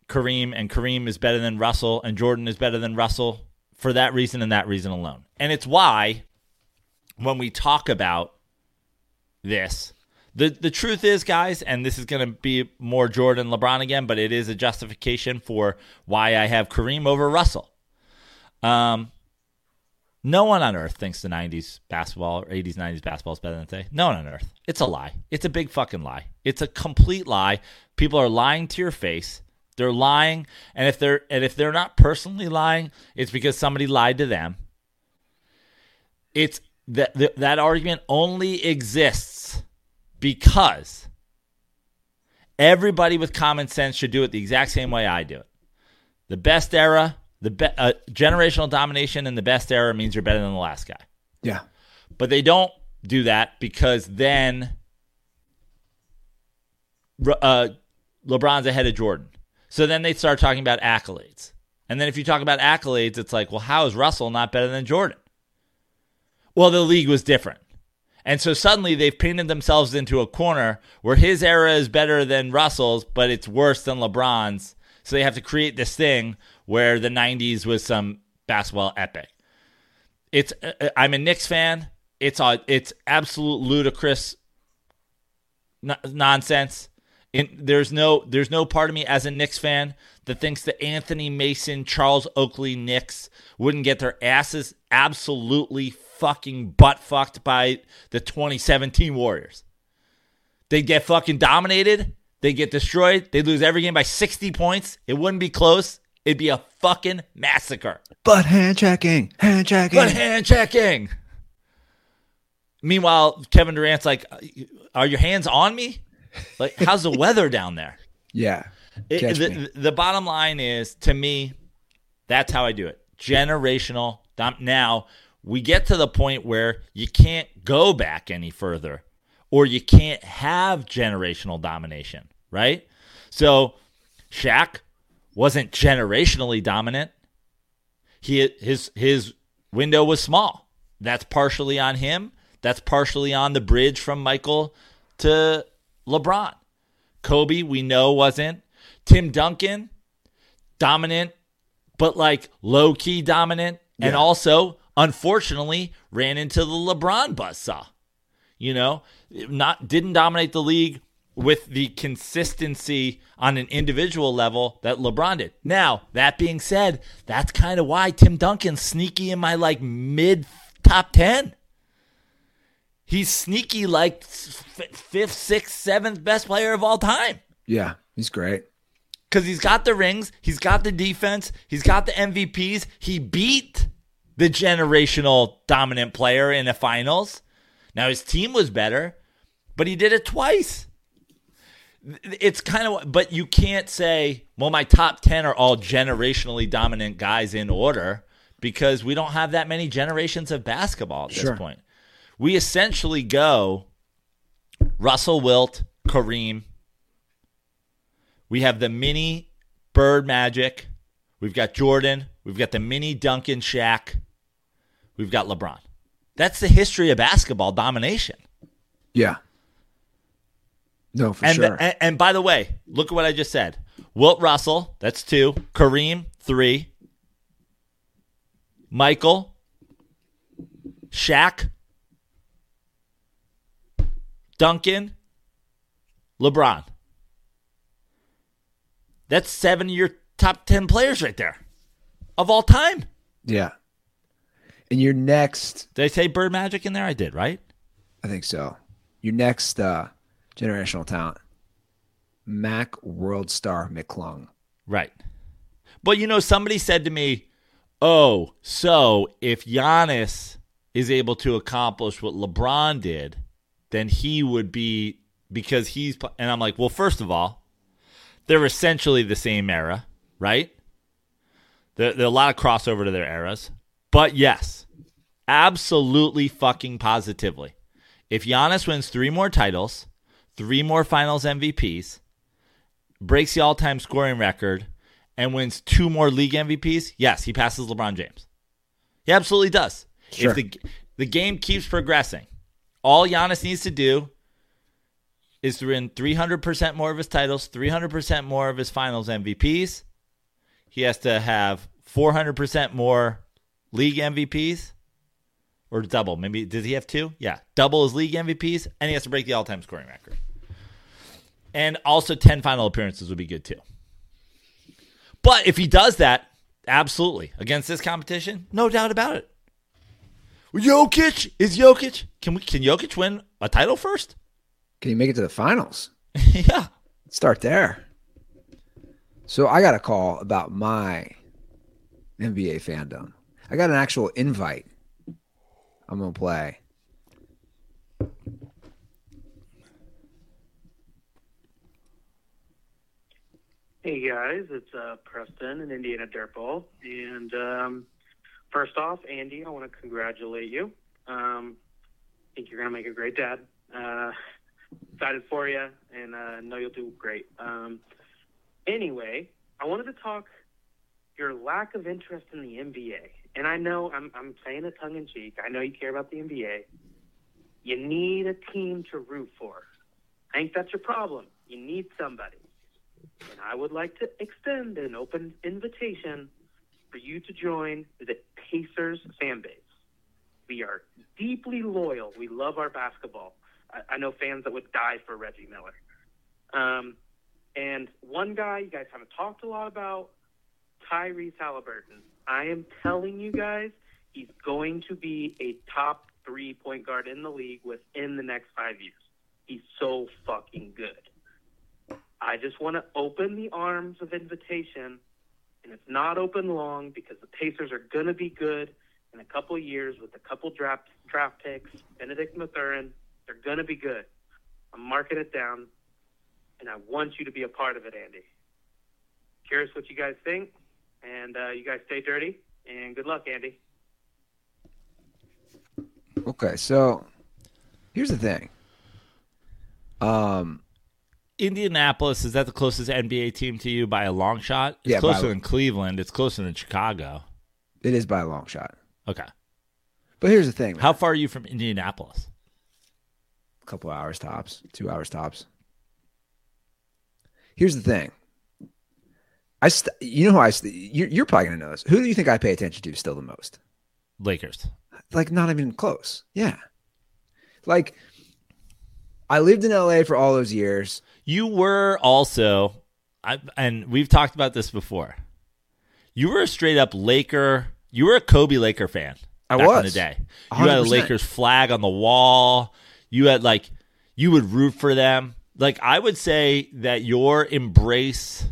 Kareem, and Kareem is better than Russell, and Jordan is better than Russell for that reason and that reason alone. And it's why when we talk about this. The truth is, guys, and this is going to be more Jordan LeBron again, but it is a justification for why I have Kareem over Russell. No one on earth thinks the 90s basketball or 80s, 90s basketball is better than today. No one on earth. It's a lie. It's a big fucking lie. It's a complete lie. People are lying to your face. They're lying, and if they're not personally lying, it's because somebody lied to them. It's that argument only exists because everybody with common sense should do it the exact same way I do it. The best era, generational domination in the best era means you're better than the last guy. Yeah. But they don't do that because then LeBron's ahead of Jordan. So then they start talking about accolades. And then if you talk about accolades, it's like, well, how is Russell not better than Jordan? Well, the league was different. And so suddenly they've painted themselves into a corner where his era is better than Russell's, but it's worse than LeBron's. So they have to create this thing where the 90s was some basketball epic. I'm a Knicks fan. It's absolute ludicrous nonsense. And there's no part of me as a Knicks fan that thinks that Anthony Mason, Charles Oakley Knicks wouldn't get their asses absolutely fucking butt fucked by the 2017 Warriors. They get fucking dominated. They get destroyed. They lose every game by 60 points. It wouldn't be close. It'd be a fucking massacre. But hand checking. Meanwhile, Kevin Durant's like, are your hands on me? Like, how's the weather down there? Yeah. The bottom line is, to me, that's how I do it. Generational. Now, we get to the point where you can't go back any further, or you can't have generational domination, right? So Shaq wasn't generationally dominant. His window was small. That's partially on him. That's partially on the bridge from Michael to LeBron. Kobe, we know, wasn't. Tim Duncan, dominant, but like low-key dominant, and also unfortunately ran into the LeBron buzzsaw, didn't dominate the league with the consistency on an individual level that LeBron did. Now, that being said, that's kind of why Tim Duncan's sneaky in my like mid top 10. He's sneaky like 5th, 6th, 7th best player of all time. Yeah, he's great. Because he's got the rings, he's got the defense, he's got the MVPs. He beat the generational dominant player in the finals. Now, his team was better, but he did it twice. It's kind of, but you can't say, well, my top 10 are all generationally dominant guys in order, because we don't have that many generations of basketball at this point. We essentially go Russell, Wilt, Kareem. We have the mini Bird Magic. We've got Jordan. We've got the mini Duncan Shaq. We've got LeBron. That's the history of basketball domination. Yeah. No, for sure. And by the way, look at what I just said. Wilt Russell, that's 2. Kareem, 3. Michael, Shaq, Duncan, LeBron. That's 7 of your top 10 players right there of all time. Yeah. And your next... Did I say Bird Magic in there? I did, right? I think so. Your next generational talent, Mac World Star McClung. Right. But, you know, somebody said to me, oh, so if Giannis is able to accomplish what LeBron did, then he would be... because he's... And I'm like, well, first of all, they're essentially the same era, right? There are a lot of crossover to their eras. But yes, absolutely fucking positively. If Giannis wins 3 more titles, 3 more finals MVPs, breaks the all-time scoring record, and wins 2 more league MVPs, yes, he passes LeBron James. He absolutely does. Sure. If the game keeps progressing, all Giannis needs to do is to win 300% more of his titles, 300% more of his finals MVPs. He has to have 400% more league MVPs, or double. Maybe, does he have 2? Yeah, double his league MVPs, and he has to break the all-time scoring record. And also 10 final appearances would be good too. But if he does that, absolutely. Against this competition, no doubt about it. Jokic is Jokic. Can Jokic win a title first? Can you make it to the finals? Yeah. Let's start there. So I got a call about my NBA fandom. I got an actual invite. I'm going to play. Hey, guys. It's Preston, an Indiana Dirtball. And first off, Andy, I want to congratulate you. I think you're going to make a great dad. Excited for you, and I know you'll do great. Anyway, I wanted to talk your lack of interest in the NBA. And I know I'm saying it tongue in cheek. I know you care about the NBA. You need a team to root for. I think that's your problem. You need somebody. And I would like to extend an open invitation for you to join the Pacers fan base. We are deeply loyal. We love our basketball. I know fans that would die for Reggie Miller. And one guy you guys haven't talked a lot about, Tyrese Halliburton. I am telling you guys, he's going to be a top 3 point guard in the league within the next 5 years. He's so fucking good. I just want to open the arms of invitation, and it's not open long because the Pacers are going to be good in a couple of years with a couple draft picks, Benedict Mathurin. They're going to be good. I'm marking it down, and I want you to be a part of it, Andy. Curious what you guys think, and you guys stay dirty, and good luck, Andy. Okay, so here's the thing. Indianapolis, is that the closest NBA team to you by a long shot? It's closer than Cleveland. It's closer than Chicago. It is by a long shot. Okay. But here's the thing. Man. How far are you from Indianapolis? Couple hours tops, 2 hours tops. Here's the thing. You know who you're probably going to know this. Who do you think I pay attention to still the most? Lakers. Like, not even close. Yeah. Like, I lived in LA for all those years. You were also, and we've talked about this before, you were a straight up Laker. You were a Kobe Laker fan. I was. Back in the day. You 100%. Had a Lakers flag on the wall. You had like, you would root for them. Like, I would say that your embrace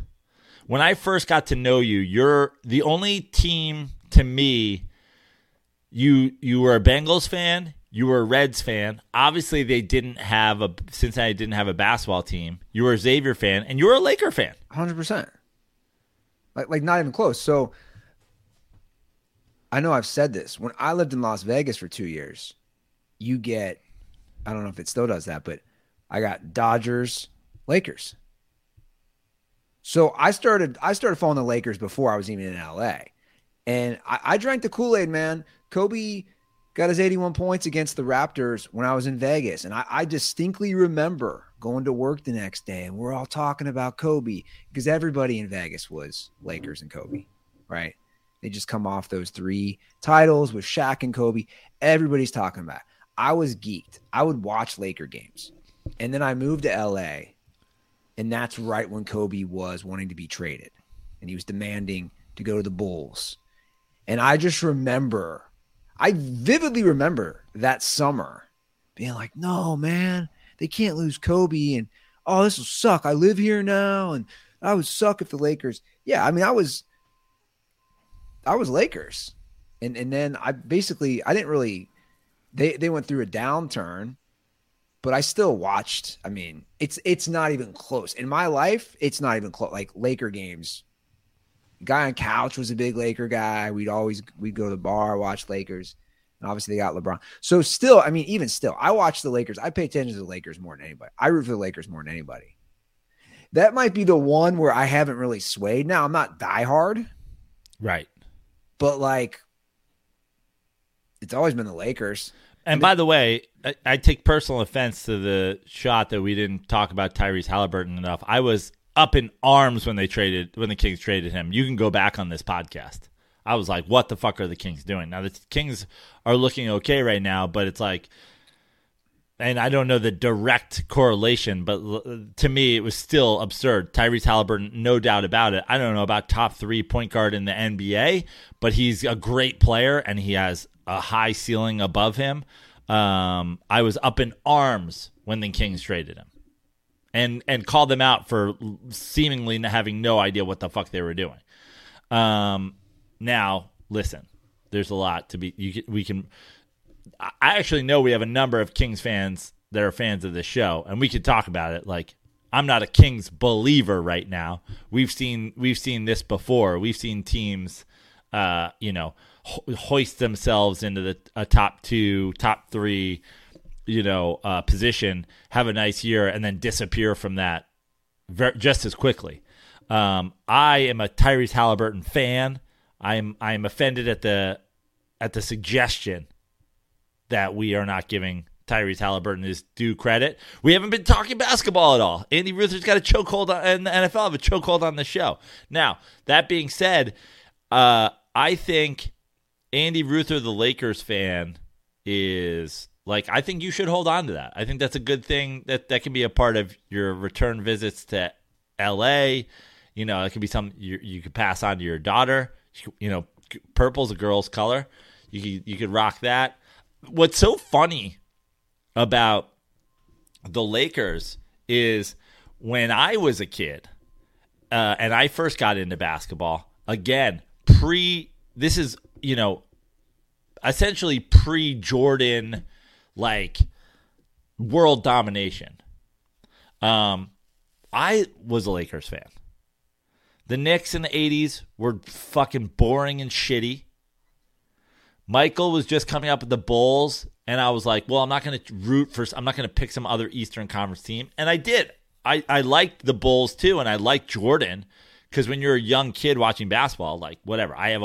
when I first got to know you, you're the only team to me. You were a Bengals fan. You were a Reds fan. Obviously, Cincinnati didn't have a basketball team. You were a Xavier fan, and you were a Laker fan. 100%. Like not even close. So I know I've said this. When I lived in Las Vegas for 2 years, you get, I don't know if it still does that, but I got Dodgers, Lakers. So I started following the Lakers before I was even in LA. And I drank the Kool-Aid, man. Kobe got his 81 points against the Raptors when I was in Vegas. And I distinctly remember going to work the next day and we're all talking about Kobe because everybody in Vegas was Lakers and Kobe, right? They just come off those three titles with Shaq and Kobe. Everybody's talking about it. I was geeked. I would watch Laker games. And then I moved to LA, and that's right when Kobe was wanting to be traded and he was demanding to go to the Bulls. And I just remember, I vividly remember that summer being like, no, man, they can't lose Kobe. And, oh, this will suck. I live here now. And I would suck if the Lakers. Yeah, I mean, I was Lakers. And then I didn't really, they went through a downturn, but I still watched. I mean, it's not even close. In my life, it's not even close. Like Laker games. Guy on couch was a big Laker guy. We'd go to the bar, watch Lakers. And obviously they got LeBron. So still, I mean, even still, I watch the Lakers. I pay attention to the Lakers more than anybody. I root for the Lakers more than anybody. That might be the one where I haven't really swayed. Now, I'm not diehard. Right. But, like, it's always been the Lakers. And by the way, I take personal offense to the shot that we didn't talk about Tyrese Halliburton enough. I was up in arms when the Kings traded him. You can go back on this podcast. I was like, what the fuck are the Kings doing? Now, the Kings are looking okay right now, but it's like, and I don't know the direct correlation, but to me, it was still absurd. Tyrese Halliburton, no doubt about it. I don't know about top 3 point guard in the NBA, but he's a great player, and he has a high ceiling above him. I was up in arms when the Kings traded him and called them out for seemingly having no idea what the fuck they were doing. Now, listen, there's a lot to be. I actually know we have a number of Kings fans that are fans of this show, and we could talk about it. Like, I'm not a Kings believer right now. We've seen this before. We've seen teams, hoist themselves into a top 2, top 3, position, have a nice year, and then disappear from that just as quickly. I am a Tyrese Halliburton fan. I am offended at the suggestion that we are not giving Tyrese Halliburton his due credit. We haven't been talking basketball at all. Andy Ruther's got a chokehold on, and the NFL have a chokehold on the show. Now, that being said, I think Andy Ruther, the Lakers fan, is like, I think you should hold on to that. I think that's a good thing that can be a part of your return visits to L.A. It could be something you could pass on to your daughter. Purple's a girl's color. You could rock that. What's so funny about the Lakers is when I was a kid and I first got into basketball, again, this is, essentially pre-Jordan, like, world domination. I was a Lakers fan. The Knicks in the 80s were fucking boring and shitty. Michael was just coming up with the Bulls, and I was like, well, I'm not going to pick some other Eastern Conference team. And I did. I liked the Bulls too, and I liked Jordan, because when you're a young kid watching basketball, like, whatever. I had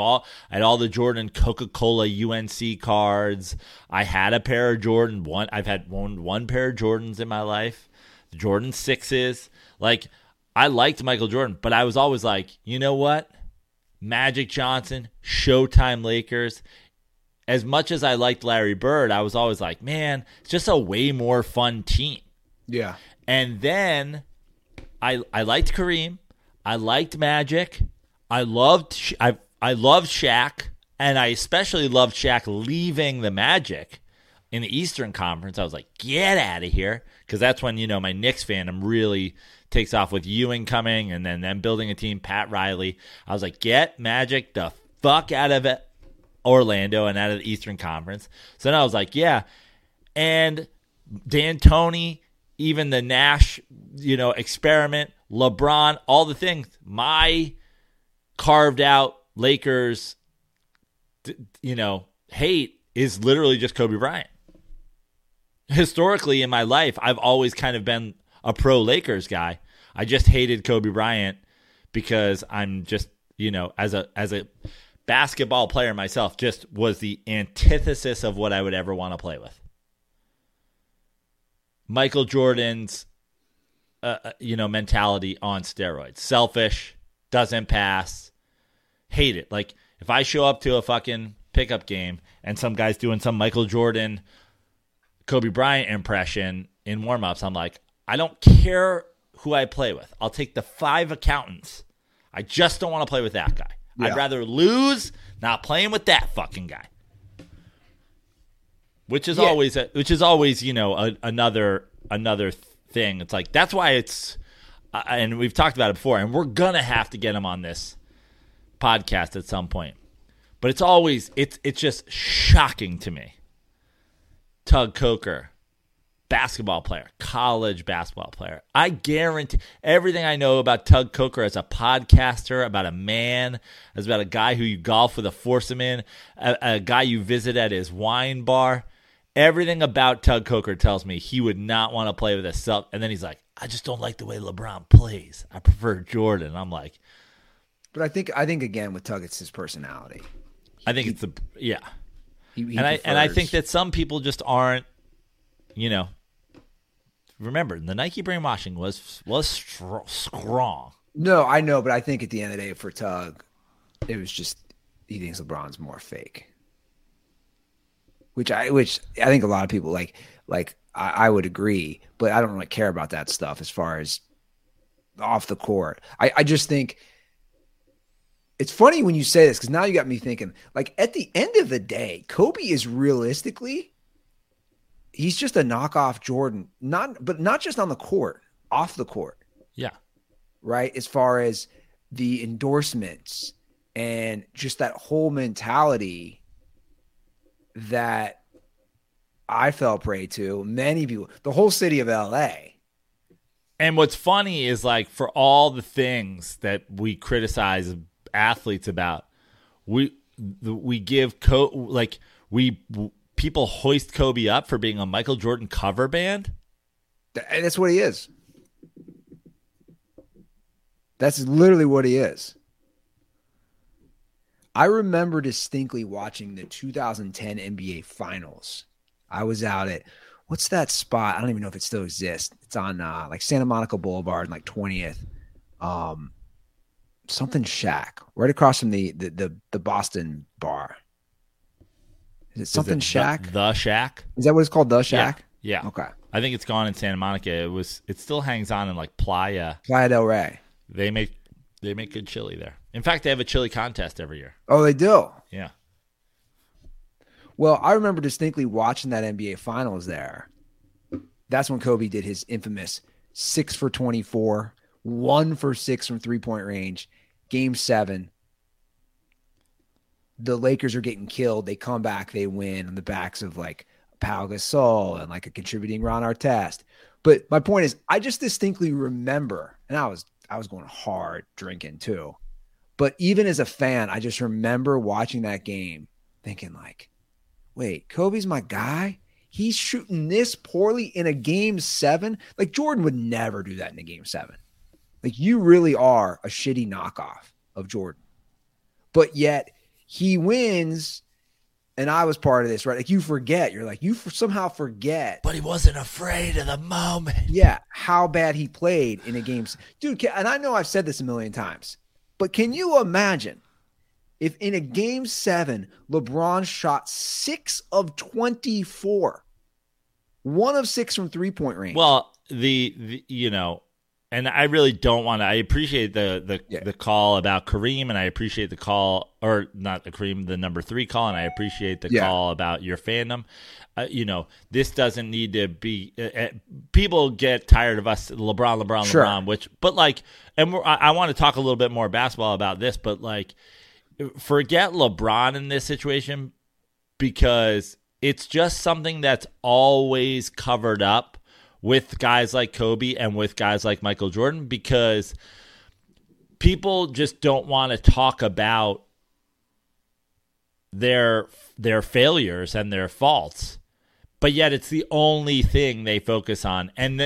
all the Jordan Coca-Cola UNC cards. I had a pair of Jordan. I've had one pair of Jordans in my life. The Jordan 6s. Like, I liked Michael Jordan, but I was always like, you know what? Magic Johnson, Showtime Lakers. As much as I liked Larry Bird, I was always like, man, it's just a way more fun team. Yeah. And then I liked Kareem. I liked Magic. I loved Shaq. And I especially loved Shaq leaving the Magic in the Eastern Conference. I was like, get out of here. Because that's when, my Knicks fandom really takes off with Ewing coming and then them building a team, Pat Riley. I was like, get Magic the fuck out of Orlando and out of the Eastern Conference. So then I was like, yeah. And D'Antoni, even the Nash, experiment, LeBron, all the things. My carved out Lakers, hate is literally just Kobe Bryant. Historically in my life, I've always kind of been a pro Lakers guy. I just hated Kobe Bryant because I'm just, as a basketball player myself, just was the antithesis of what I would ever want to play with. Michael Jordan's, mentality on steroids. Selfish, doesn't pass, hate it. Like, if I show up to a fucking pickup game and some guy's doing some Michael Jordan, Kobe Bryant impression in warmups, I'm like, I don't care who I play with. I'll take the five accountants. I just don't want to play with that guy. Yeah. I'd rather lose not playing with that fucking guy. Which is always another thing. It's like, that's why it's, and we've talked about it before, and we're going to have to get him on this podcast at some point. But it's always, it's just shocking to me. Tug Coker, basketball player, college basketball player. I guarantee everything I know about Tug Coker as a podcaster, about a man, as about a guy who you golf with a foursome in, a guy you visit at his wine bar. Everything about Tug Coker tells me he would not want to play with a self. And then he's like, I just don't like the way LeBron plays. I prefer Jordan. And I'm like, but I think again with Tug, it's his personality. I think it's the yeah. He and I think that some people just aren't, Remember, the Nike brainwashing was strong. No, I know, but I think at the end of the day, for Tug, it was just he thinks LeBron's more fake. Which I think a lot of people like I would agree, but I don't really care about that stuff as far as off the court. I just think it's funny when you say this because now you got me thinking. Like at the end of the day, Kobe is realistically he's just a knockoff Jordan, not just on the court, off the court. Yeah, right. As far as the endorsements and just that whole mentality that I fell prey to, many people, the whole city of LA. And what's funny is like for all the things that we criticize athletes about, we give people hoist Kobe up for being a Michael Jordan cover band. That's what he is. That's literally what he is. I remember distinctly watching the 2010 NBA Finals. I was out at, what's that spot? I don't even know if it still exists. It's on Santa Monica Boulevard and 20th. Something Shaq. Right across from the Boston bar. Is it something Shaq? The Shaq? Is that what it's called? The Shaq? Yeah. Okay. I think it's gone in Santa Monica. It still hangs on in Playa del Rey. They make good chili there. In fact, they have a chili contest every year. Oh, they do? Yeah. Well, I remember distinctly watching that NBA Finals there. That's when Kobe did his infamous 6 for 24, 1 for 6 from three-point range, Game 7. The Lakers are getting killed. They come back. They win on the backs of Pau Gasol and a contributing Ron Artest. But my point is, I just distinctly remember, and I was going hard drinking too. But even as a fan, I just remember watching that game thinking wait, Kobe's my guy? He's shooting this poorly in a Game 7? Jordan would never do that in a Game 7. You really are a shitty knockoff of Jordan. But yet he wins, and I was part of this, right? You forget. You're somehow forget. But he wasn't afraid of the moment. Yeah, how bad he played in a game. Dude, and I know I've said this a million times. But can you imagine if in a Game 7, LeBron shot 6 of 24, 1 of 6 from three-point range? Well, the And I really don't want to. I appreciate the call about Kareem, and I appreciate the call, or not the Kareem, the number 3 call, and I appreciate the call about your fandom. You know, this doesn't need to be. People get tired of us, LeBron, sure. LeBron. I want to talk a little bit more basketball about this, but like, forget LeBron in this situation because it's just something that's always covered up with guys like Kobe and with guys like Michael Jordan, because people just don't want to talk about their failures and their faults, but yet it's the only thing they focus on. And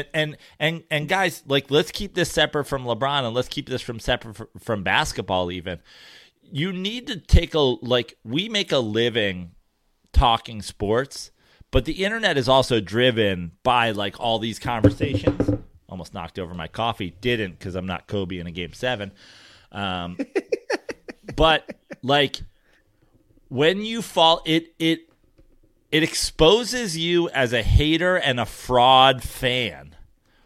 guys, like, let's keep this separate from LeBron, and let's keep this separate from basketball. Even you need to we make a living talking sports. But the internet is also driven by like all these conversations. Almost knocked over my coffee. Didn't, because I'm not Kobe in a game 7. But like, when you fall, it exposes you as a hater and a fraud fan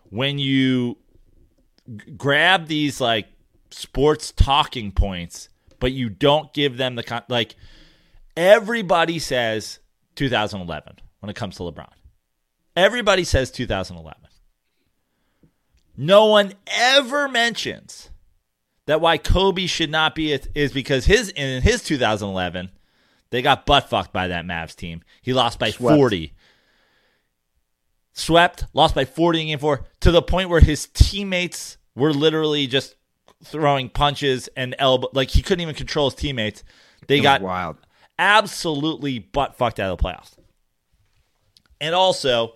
when you grab these like sports talking points, but you don't give them the like. Everybody says 2011. When it comes to LeBron, everybody says 2011. No one ever mentions that why Kobe should not be is because in his 2011, they got butt fucked by that Mavs team. He lost by 40. Swept, lost by 40 in game 4, to the point where his teammates were literally just throwing punches and elbow. Like, he couldn't even control his teammates. They got wild, absolutely butt fucked out of the playoffs. And also,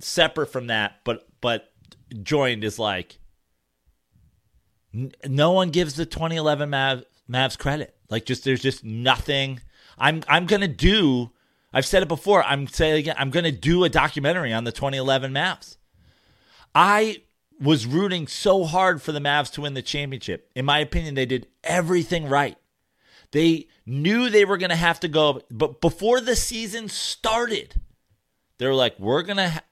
separate from that, but joined, is like, no one gives the 2011 Mavs credit. Like, just there's just nothing. I'm gonna do. I've said it before. I'm saying it again. I'm gonna do a documentary on the 2011 Mavs. I was rooting so hard for the Mavs to win the championship. In my opinion, they did everything right. They knew they were gonna have to go, but before the season started, they were like, we're going to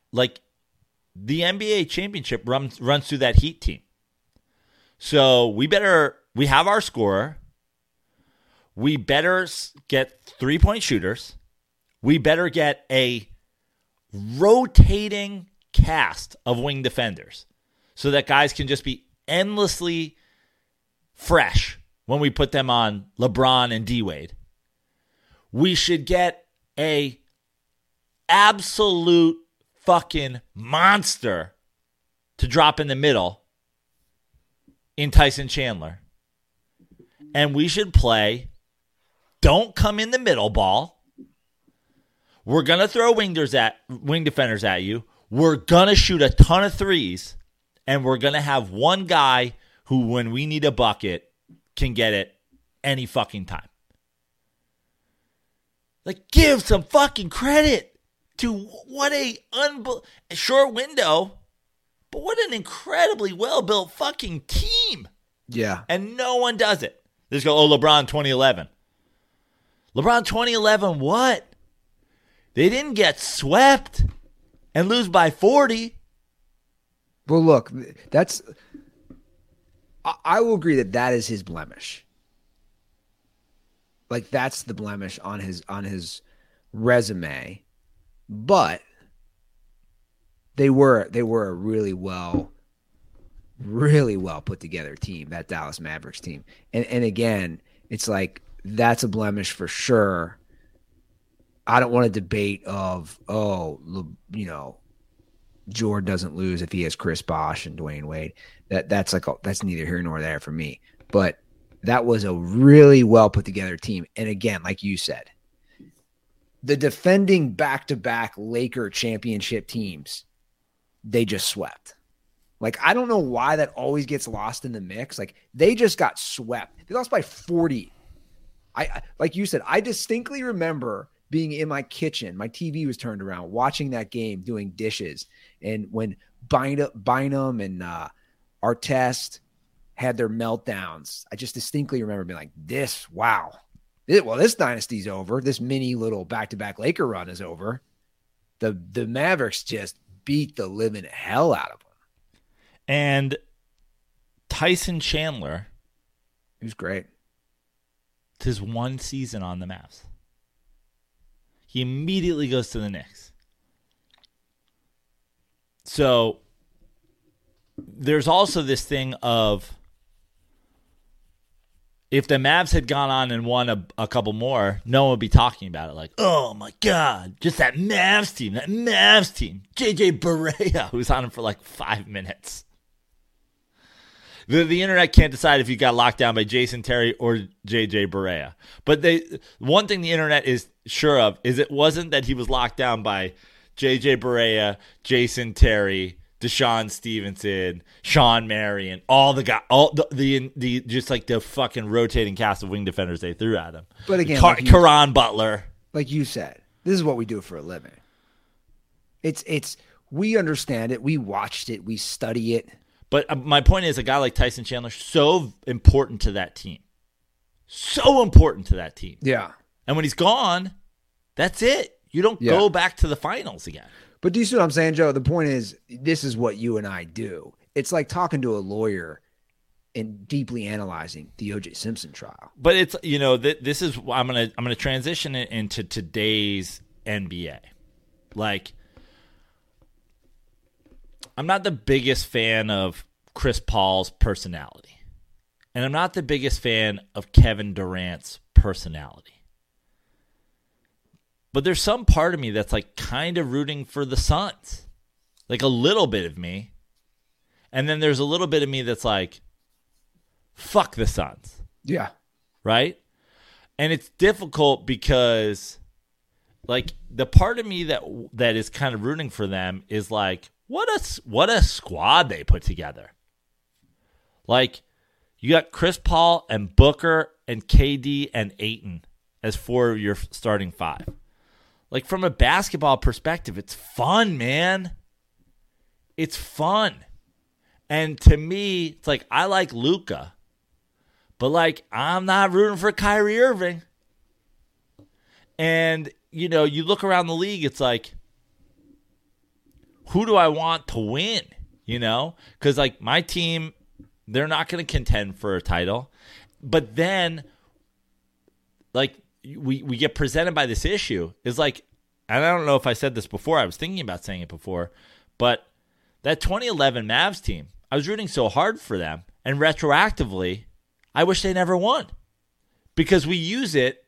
the NBA championship runs through that Heat team. So we have our scorer. We better get 3-point shooters. We better get a rotating cast of wing defenders so that guys can just be endlessly fresh when we put them on LeBron and D-Wade. We should get a absolute fucking monster to drop in the middle in Tyson Chandler. And we should play don't come in the middle ball. We're going to throw wing defenders at you. We're going to shoot a ton of threes. And we're going to have one guy who, when we need a bucket, can get it any fucking time. Like, give some fucking credit to what a short window, but what an incredibly well-built fucking team. Yeah. And no one does it. They just go, oh, LeBron 2011. LeBron 2011 what? They didn't get swept and lose by 40. Well, look, I will agree that is his blemish. Like, that's the blemish on his resume. But they were a really well put together team, that Dallas Mavericks team. And again, it's like, that's a blemish for sure. I don't want a debate of, Jordan doesn't lose if he has Chris Bosh and Dwayne Wade. That's neither here nor there for me. But that was a really well put together team. And again, like you said, the defending back-to-back Laker championship teams, they just swept. Like, I don't know why that always gets lost in the mix. Like, they just got swept. They lost by 40. I like you said, I distinctly remember being in my kitchen. My TV was turned around, watching that game, doing dishes. And when Bynum and Artest had their meltdowns, I just distinctly remember being like, wow. Well, this dynasty's over. This mini little back-to-back Laker run is over. The Mavericks just beat the living hell out of them. And Tyson Chandler. He's great. It's his one season on the Mavs. He immediately goes to the Knicks. So there's also this thing of if the Mavs had gone on and won a couple more, no one would be talking about it. Like, oh, my God, just that Mavs team, J.J. Barea, who's on him for like 5 minutes. The internet can't decide if you got locked down by Jason Terry or J.J. Barea. But one thing the internet is sure of is it wasn't that he was locked down by J.J. Barea, Jason Terry, Deshaun Stevenson, Sean Marion, all the guys, all the just like the fucking rotating cast of wing defenders they threw at him. But again, Caron Butler, like you said, this is what we do for a living. It's we understand it, we watched it, we study it. But my point is, a guy like Tyson Chandler, so important to that team, Yeah, and when he's gone, that's it. You don't go back to the finals again. But do you see what I'm saying, Joe? The point is, this is what you and I do. It's like talking to a lawyer and deeply analyzing the O.J. Simpson trial. But it's, you know, this is, I'm gonna transition it into today's NBA. Like, I'm not the biggest fan of Chris Paul's personality, and I'm not the biggest fan of Kevin Durant's personality. But there's some part of me that's like kind of rooting for the Suns, like a little bit of me. And then there's a little bit of me that's like, fuck the Suns. Yeah. Right? And it's difficult because like the part of me that is kind of rooting for them is like, what a squad they put together. Like you got Chris Paul and Booker and KD and Ayton as four of your starting five. Like, from a basketball perspective, it's fun, man. It's fun. And to me, it's like, I like Luka, but, like, I'm not rooting for Kyrie Irving. And, you know, you look around the league, it's like, who do I want to win, you know? Because, like, my team, they're not going to contend for a title. But then, like, we get presented by this issue is like, and I don't know if I said this before, I was thinking about saying it before, but that 2011 Mavs team, I was rooting so hard for them, and retroactively, I wish they never won because we use it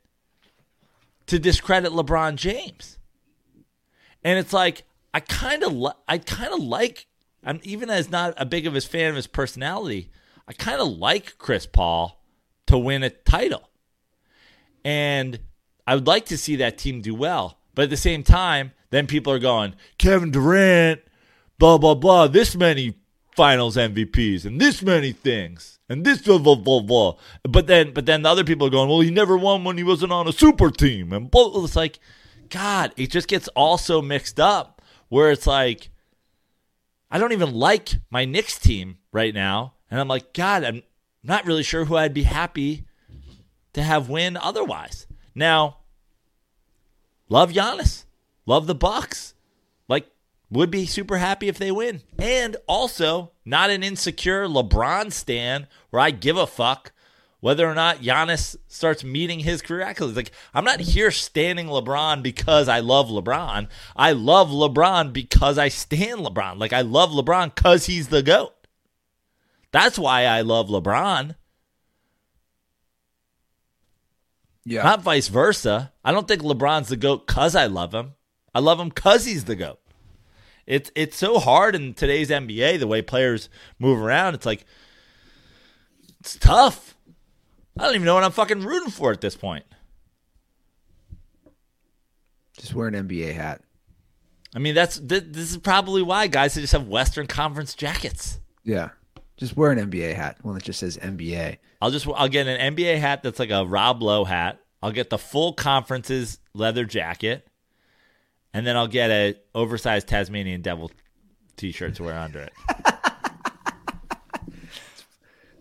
to discredit LeBron James. And it's like, I kind of like, I'm even as not a big of a fan of his personality, I kind of like Chris Paul to win a title. And I would like to see that team do well. But at the same time, then people are going, Kevin Durant, blah, blah, blah, this many finals MVPs and this many things and this blah, blah, blah, blah. But then the other people are going, well, he never won when he wasn't on a super team. And blah. It's like, God, it just gets all so mixed up where it's like, I don't even like my Knicks team right now. And I'm like, God, I'm not really sure who I'd be happy to have win otherwise. Now, love Giannis. Love the Bucks. Like, would be super happy if they win. And also, not an insecure LeBron stan where I give a fuck whether or not Giannis starts meeting his career accolades. Like, I'm not here standing LeBron because I love LeBron. I love LeBron because I stan LeBron. Like, I love LeBron because he's the GOAT. That's why I love LeBron. Yeah. Not vice versa. I don't think LeBron's the GOAT because I love him. I love him because he's the GOAT. It's so hard in today's NBA, the way players move around. It's like, it's tough. I don't even know what I'm fucking rooting for at this point. Just wear an NBA hat. I mean, this is probably why guys just have Western Conference jackets. Yeah. Just wear an NBA hat, one that just says NBA. I'll get an NBA hat that's like a Rob Lowe hat. I'll get the full conference's leather jacket, and then I'll get an oversized Tasmanian Devil T-shirt to wear under it.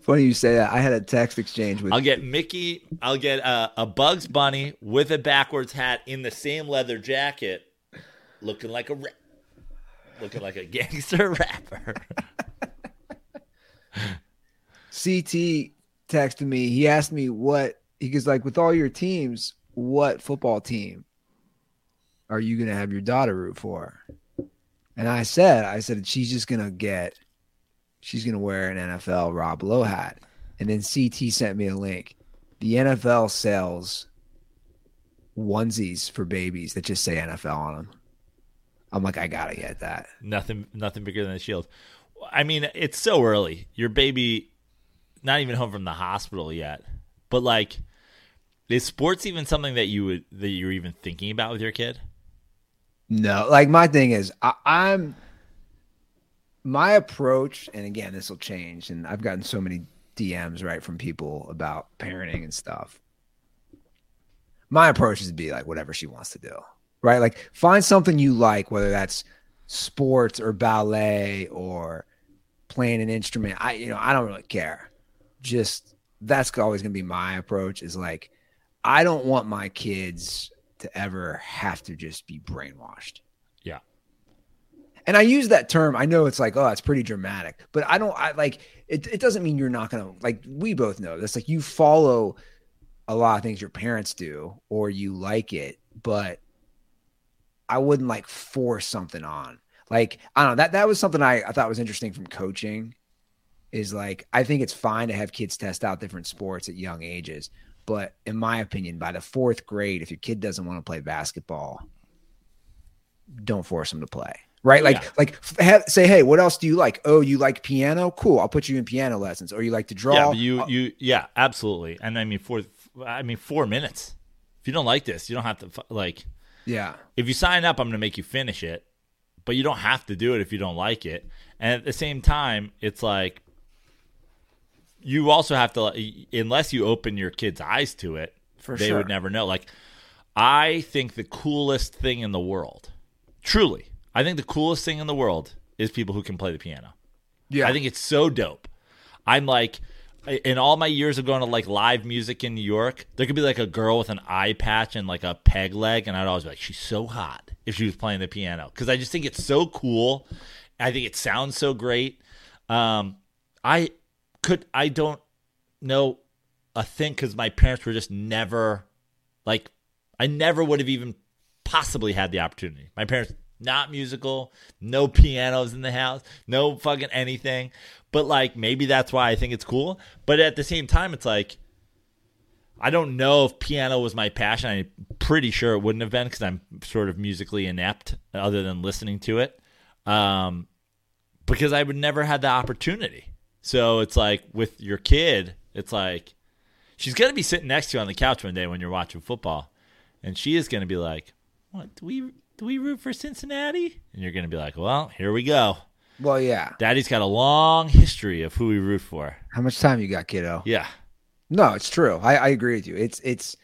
Funny you say that. I had a text exchange with. I'll get Mickey. I'll get a Bugs Bunny with a backwards hat in the same leather jacket, looking like a gangster rapper. CT texted me. He asked me what he goes like with all your teams. What football team are you going to have your daughter root for? And I said, she's going to wear an NFL Rob Lowe hat. And then CT sent me a link. The NFL sells onesies for babies that just say NFL on them. I'm like, I got to get that. Nothing bigger than a shield. I mean, it's so early. Your baby, not even home from the hospital yet. But like, is sports even something that you're even thinking about with your kid? No, like my thing is, my approach, and again, this will change. And I've gotten so many DMs right from people about parenting and stuff. My approach is to be like whatever she wants to do, right? Like find something you like, whether that's sports or ballet or playing an instrument. I don't really care. Just that's always going to be my approach. Is like, I don't want my kids to ever have to just be brainwashed. Yeah. And I use that term. I know it's like, oh, it's pretty dramatic, but it doesn't mean you're not going to, like, we both know this. Like you follow a lot of things your parents do or you like it, but I wouldn't like force something on. Like, I don't know, that was something I thought was interesting from coaching is like, I think it's fine to have kids test out different sports at young ages. But in my opinion, by the 4th grade, if your kid doesn't want to play basketball, don't force them to play. Right? Like, yeah. Say, hey, what else do you like? Oh, you like piano? Cool. I'll put you in piano lessons. Or you like to draw? Yeah, yeah, absolutely. And I mean, 4 minutes. If you don't like this, you don't have to like. Yeah. If you sign up, I'm going to make you finish it. But you don't have to do it if you don't like it. And at the same time, it's like, you also have to, unless you open your kids' eyes to it, they would never know. Like, I think the coolest thing in the world, truly, I think the coolest thing in the world is people who can play the piano. Yeah. I think it's so dope. I'm like, in all my years of going to like live music in New York, there could be like a girl with an eye patch and like a peg leg, and I'd always be like, she's so hot if she was playing the piano. Because I just think it's so cool. I think it sounds so great. I don't know a thing because my parents were just never like, I never would have even possibly had the opportunity. My parents, not musical, no pianos in the house, no fucking anything. But like, maybe that's why I think it's cool. But at the same time, it's like, I don't know if piano was my passion. I'm pretty sure it wouldn't have been because I'm sort of musically inept other than listening to it. Because I would never had the opportunity. So it's like with your kid, it's like she's going to be sitting next to you on the couch one day when you're watching football, and she is going to be like, "What do we root for Cincinnati?" And you're going to be like, "Well, here we go." Well, yeah. Daddy's got a long history of who we root for. How much time you got, kiddo? Yeah. No, it's true. I agree with you. It's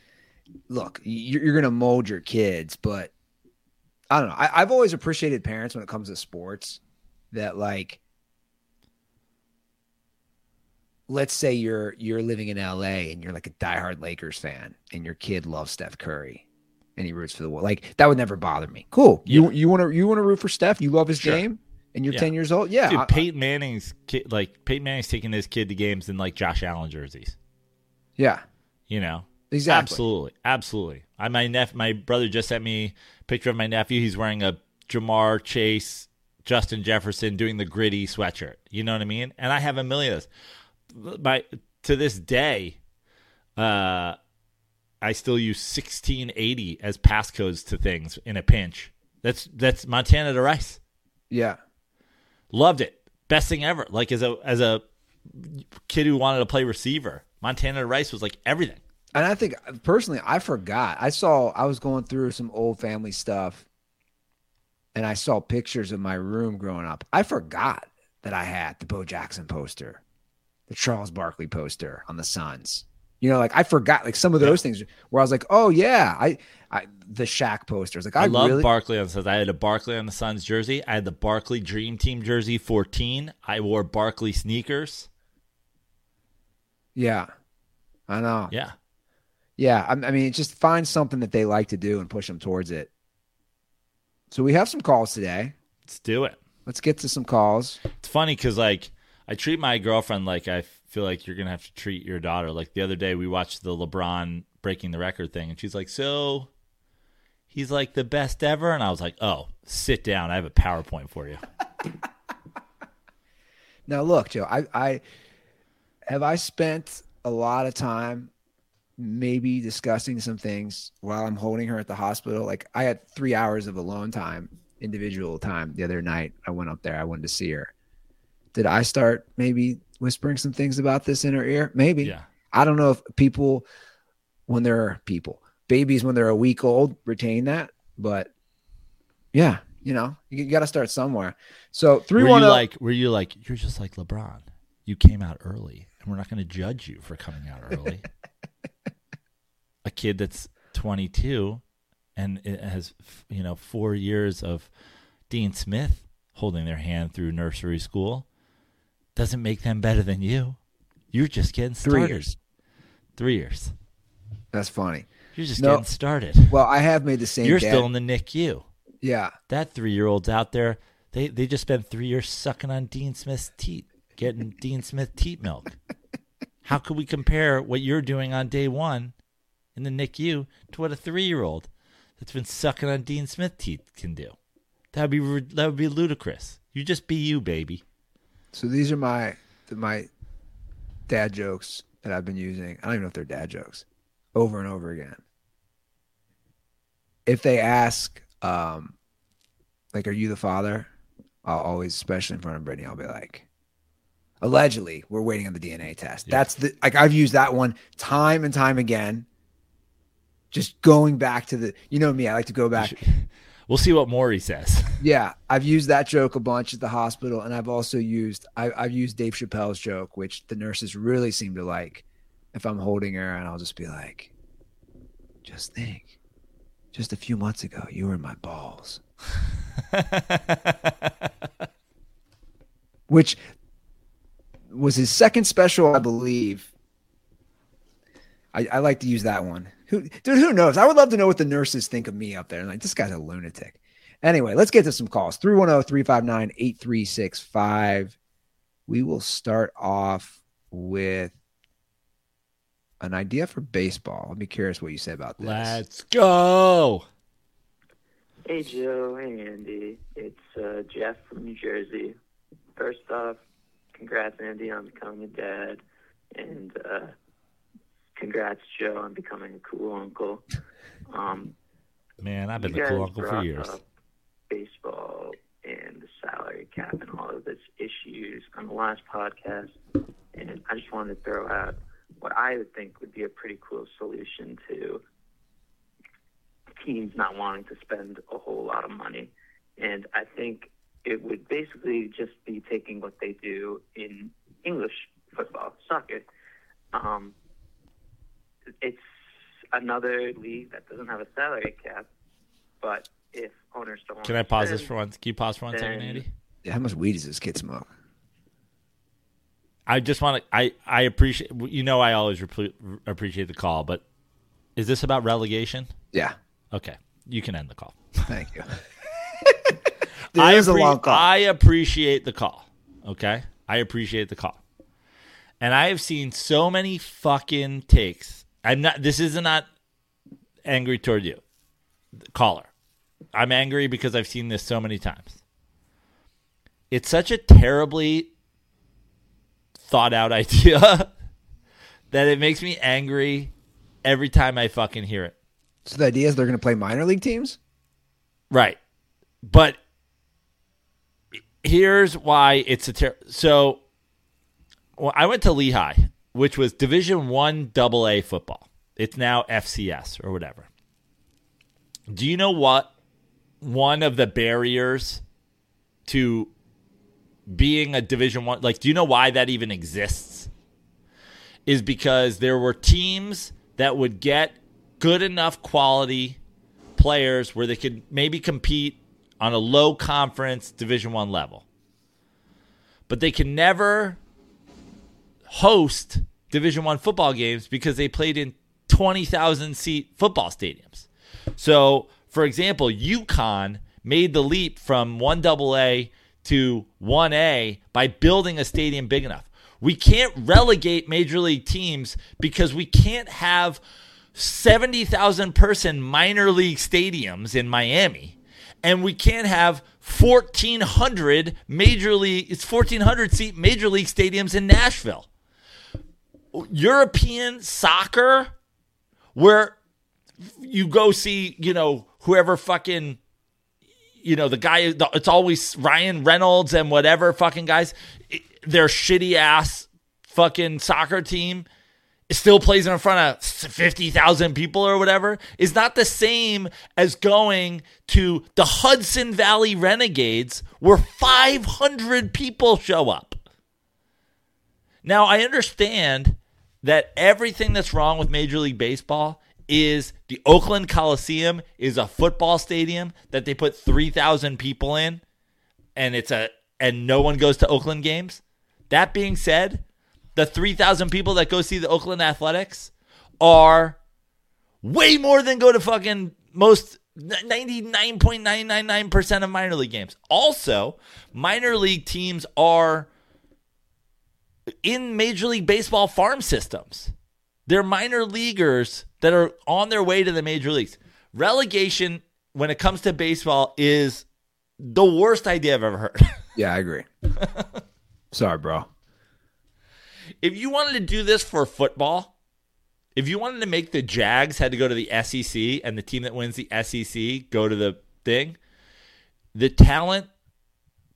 look, you're going to mold your kids, but I don't know. I've always appreciated parents when it comes to sports that like. Let's say you're living in LA and you're like a diehard Lakers fan and your kid loves Steph Curry and he roots for the Wolves. Like that would never bother me. Cool. Yeah. You want to root for Steph? You love his game and you're 10 years old? Yeah. Dude, Peyton Manning's taking his kid to games in like Josh Allen jerseys. Yeah. You know. Exactly. Absolutely. My brother just sent me a picture of my nephew. He's wearing a Jamar Chase, Justin Jefferson doing the gritty sweatshirt. You know what I mean? And I have a million of those. To this day, I still use 1680 as passcodes to things in a pinch. That's Montana to Rice. Yeah, loved it. Best thing ever. Like as a kid who wanted to play receiver, Montana to Rice was like everything. And I think personally, I forgot. I was going through some old family stuff, and I saw pictures of my room growing up. I forgot that I had the Bo Jackson poster. The Charles Barkley poster on the Suns, you know, like I forgot like some of those things where I was like, oh yeah, I the Shaq posters. Like I love really... Barkley on the Suns. I had a Barkley on the Suns jersey. I had the Barkley Dream Team jersey 14. I wore Barkley sneakers. Yeah, I know. Yeah. I mean, just find something that they like to do and push them towards it. So we have some calls today. Let's do it. Let's get to some calls. It's funny because like. I treat my girlfriend like I feel like you're going to have to treat your daughter. Like the other day we watched the LeBron breaking the record thing, and she's like, so he's like the best ever? And I was like, oh, sit down. I have a PowerPoint for you. Now, look, Joe, I spent a lot of time maybe discussing some things while I'm holding her at the hospital. Like I had 3 hours of alone time, individual time the other night. I went up there. I wanted to see her. Did I start maybe whispering some things about this in her ear? Maybe. Yeah. I don't know if babies, when they're a week old, retain that. But yeah, you know, you got to start somewhere. So were you like, you're just like LeBron. You came out early and we're not going to judge you for coming out early. A kid that's 22 and it has, 4 years of Dean Smith holding their hand through nursery school doesn't make them better than you. You're just getting started. 3 years. 3 years. That's funny. You're just getting started. Well, I have made the same. You're still in the NICU. Yeah. That 3-year-old's out there. They just spent 3 years sucking on Dean Smith's teat, getting Dean Smith teat milk. How could we compare what you're doing on day one in the NICU to what a 3-year-old that's been sucking on Dean Smith teat can do? That would be ludicrous. You just be you, baby. So these are my dad jokes that I've been using. I don't even know if they're dad jokes. Over and over again. If they ask, are you the father? I'll always, especially in front of Brittany, I'll be like, allegedly, we're waiting on the DNA test. Yeah. That's I've used that one time and time again. Just going back to I like to go back. We'll see what Maury says. Yeah, I've used that joke a bunch at the hospital, and I've also used I've used Dave Chappelle's joke, which the nurses really seem to like. If I'm holding her, and I'll just be like, just think, just a few months ago, you were in my balls. Which was his second special, I believe. I like to use that one. Who knows? I would love to know what the nurses think of me up there. Like, this guy's a lunatic. Anyway, let's get to some calls. 310-359-8365. We will start off with an idea for baseball. I'll be curious what you say about this. Let's go. Hey, Joe. Hey, Andy. It's Jeff from New Jersey. First off, congrats, Andy, on becoming a dad. And congrats, Joe, on becoming a cool uncle. Man, I've been a cool uncle for years. Baseball and the salary cap and all of its issues on the last podcast. And I just wanted to throw out what I would think would be a pretty cool solution to teams not wanting to spend a whole lot of money. And I think it would basically just be taking what they do in English football, soccer. It's another league that doesn't have a salary cap, but if owners don't want to... Can I pause this for one? Can you pause for one second, Andy? Yeah, how much weed does this kid smoke? I just want to... I appreciate... I always appreciate the call, but is this about relegation? Yeah. Okay. You can end the call. Thank you. It is a long call. I appreciate the call, okay? I appreciate the call. And I have seen so many fucking takes. This is not angry toward you, caller. I'm angry because I've seen this so many times. It's such a terribly thought out idea that it makes me angry every time I fucking hear it. So the idea is they're going to play minor league teams? Right. But here's why it's Well, I went to Lehigh, which was Division I AA football. It's now FCS or whatever. Do you know what one of the barriers to being a Division I, do you know why that even exists? Is because there were teams that would get good enough quality players where they could maybe compete on a low conference Division I level. But they can never host Division I football games because they played in 20,000 seat football stadiums. So, for example, UConn made the leap from 1AA to 1A by building a stadium big enough. We can't relegate major league teams because we can't have 70,000 person minor league stadiums in Miami, and we can't have 1,400 major league, it's 1,400 seat major league stadiums in Nashville. European soccer, where you go see, you know, whoever fucking, you know, the guy, it's always Ryan Reynolds and whatever fucking guys, their shitty ass fucking soccer team still plays in front of 50,000 people or whatever, is not the same as going to the Hudson Valley Renegades where 500 people show up. Now, I understand that everything that's wrong with Major League Baseball is the Oakland Coliseum is a football stadium that they put 3,000 people in, and no one goes to Oakland games. That being said, the 3,000 people that go see the Oakland Athletics are way more than go to fucking most 99.999% of minor league games. Also, minor league teams are in Major League Baseball farm systems. They're minor leaguers that are on their way to the major leagues. Relegation, when it comes to baseball, is the worst idea I've ever heard. Yeah, I agree. Sorry, bro. If you wanted to do this for football, if you wanted to make the Jags had to go to the SEC and the team that wins the SEC go to the thing, the talent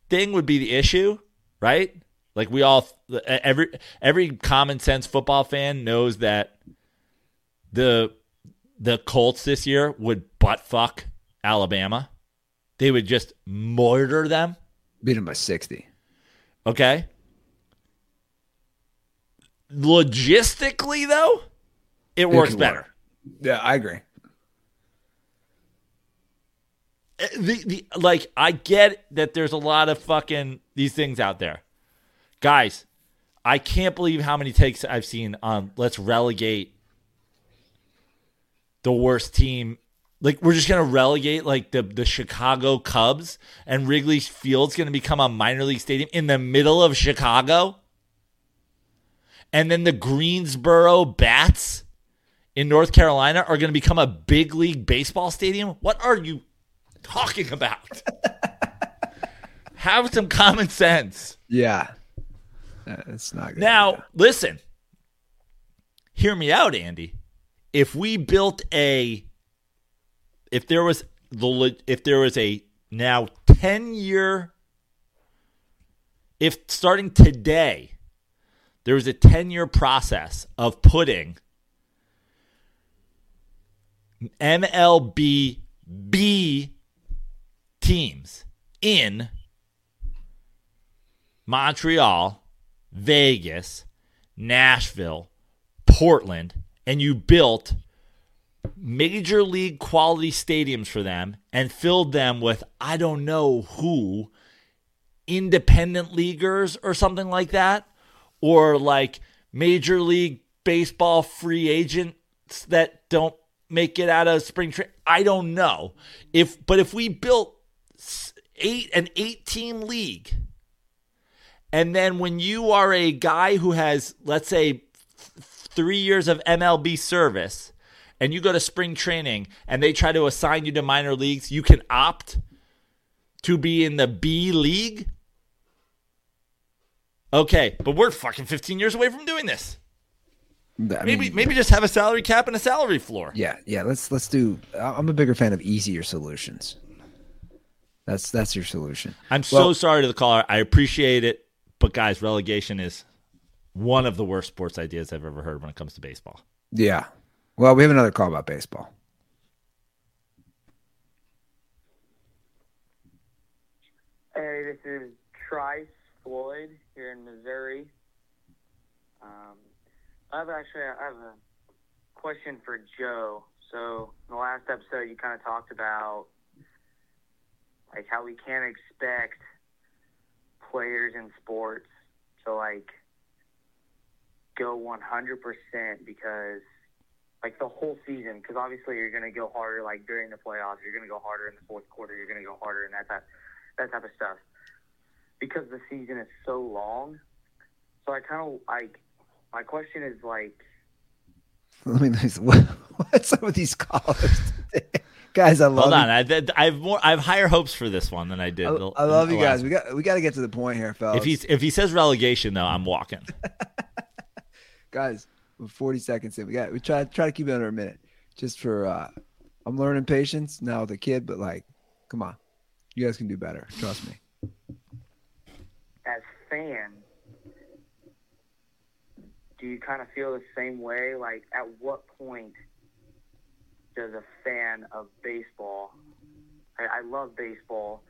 thing would be the issue, right? Like we all, every common sense football fan knows that the Colts this year would butt fuck Alabama. They would just murder them. Beat them by 60. Okay. Logistically, though, it works better. Yeah, I agree. Like, I get that there's a lot of fucking these things out there. Guys, I can't believe how many takes I've seen on let's relegate the worst team. Like, we're just going to relegate, like, the Chicago Cubs, and Wrigley Field's going to become a minor league stadium in the middle of Chicago. And then the Greensboro Bats in North Carolina are going to become a big league baseball stadium? What are you talking about? Have some common sense. Yeah. That's not good. Now, listen. Hear me out, Andy. If there was a now 10-year, if starting today, there was a 10-year process of putting MLB B teams in Montreal, Vegas, Nashville, Portland, and you built major league quality stadiums for them and filled them with, I don't know who, independent leaguers or something like that, or like Major League Baseball free agents that don't make it out of spring training. I don't know. But if we built an eight-team league, and then when you are a guy who has, let's say, 3 years of MLB service, and you go to spring training and they try to assign you to minor leagues, you can opt to be in the B league. Okay, but we're fucking 15 years away from doing this. Maybe just have a salary cap and a salary floor. Yeah, let's do. I'm a bigger fan of easier solutions. That's your solution. I'm so sorry to the caller. I appreciate it, but guys, relegation is one of the worst sports ideas I've ever heard when it comes to baseball. Yeah. Well, we have another call about baseball. Hey, this is Trice Floyd here in Missouri. I have a question for Joe. So in the last episode, you kind of talked about like how we can't expect players in sports to like go 100% because like the whole season, because obviously you're going to go harder like during the playoffs, you're going to go harder in the fourth quarter, you're going to go harder and that type of stuff. Because the season is so long, So I kind of like, my question is like, let me what's up with these callers today? Guys, I love you. Hold on. I have higher hopes for this one than I did. I love you guys. We got to get to the point here, fellas. If he says relegation though, I'm walking. Guys, we're 40 seconds in. We try to keep it under a minute just for I'm learning patience now with a kid, but like, come on. You guys can do better. Trust me. As fans, do you kind of feel the same way? Like, at what point does a fan of baseball? I love baseball,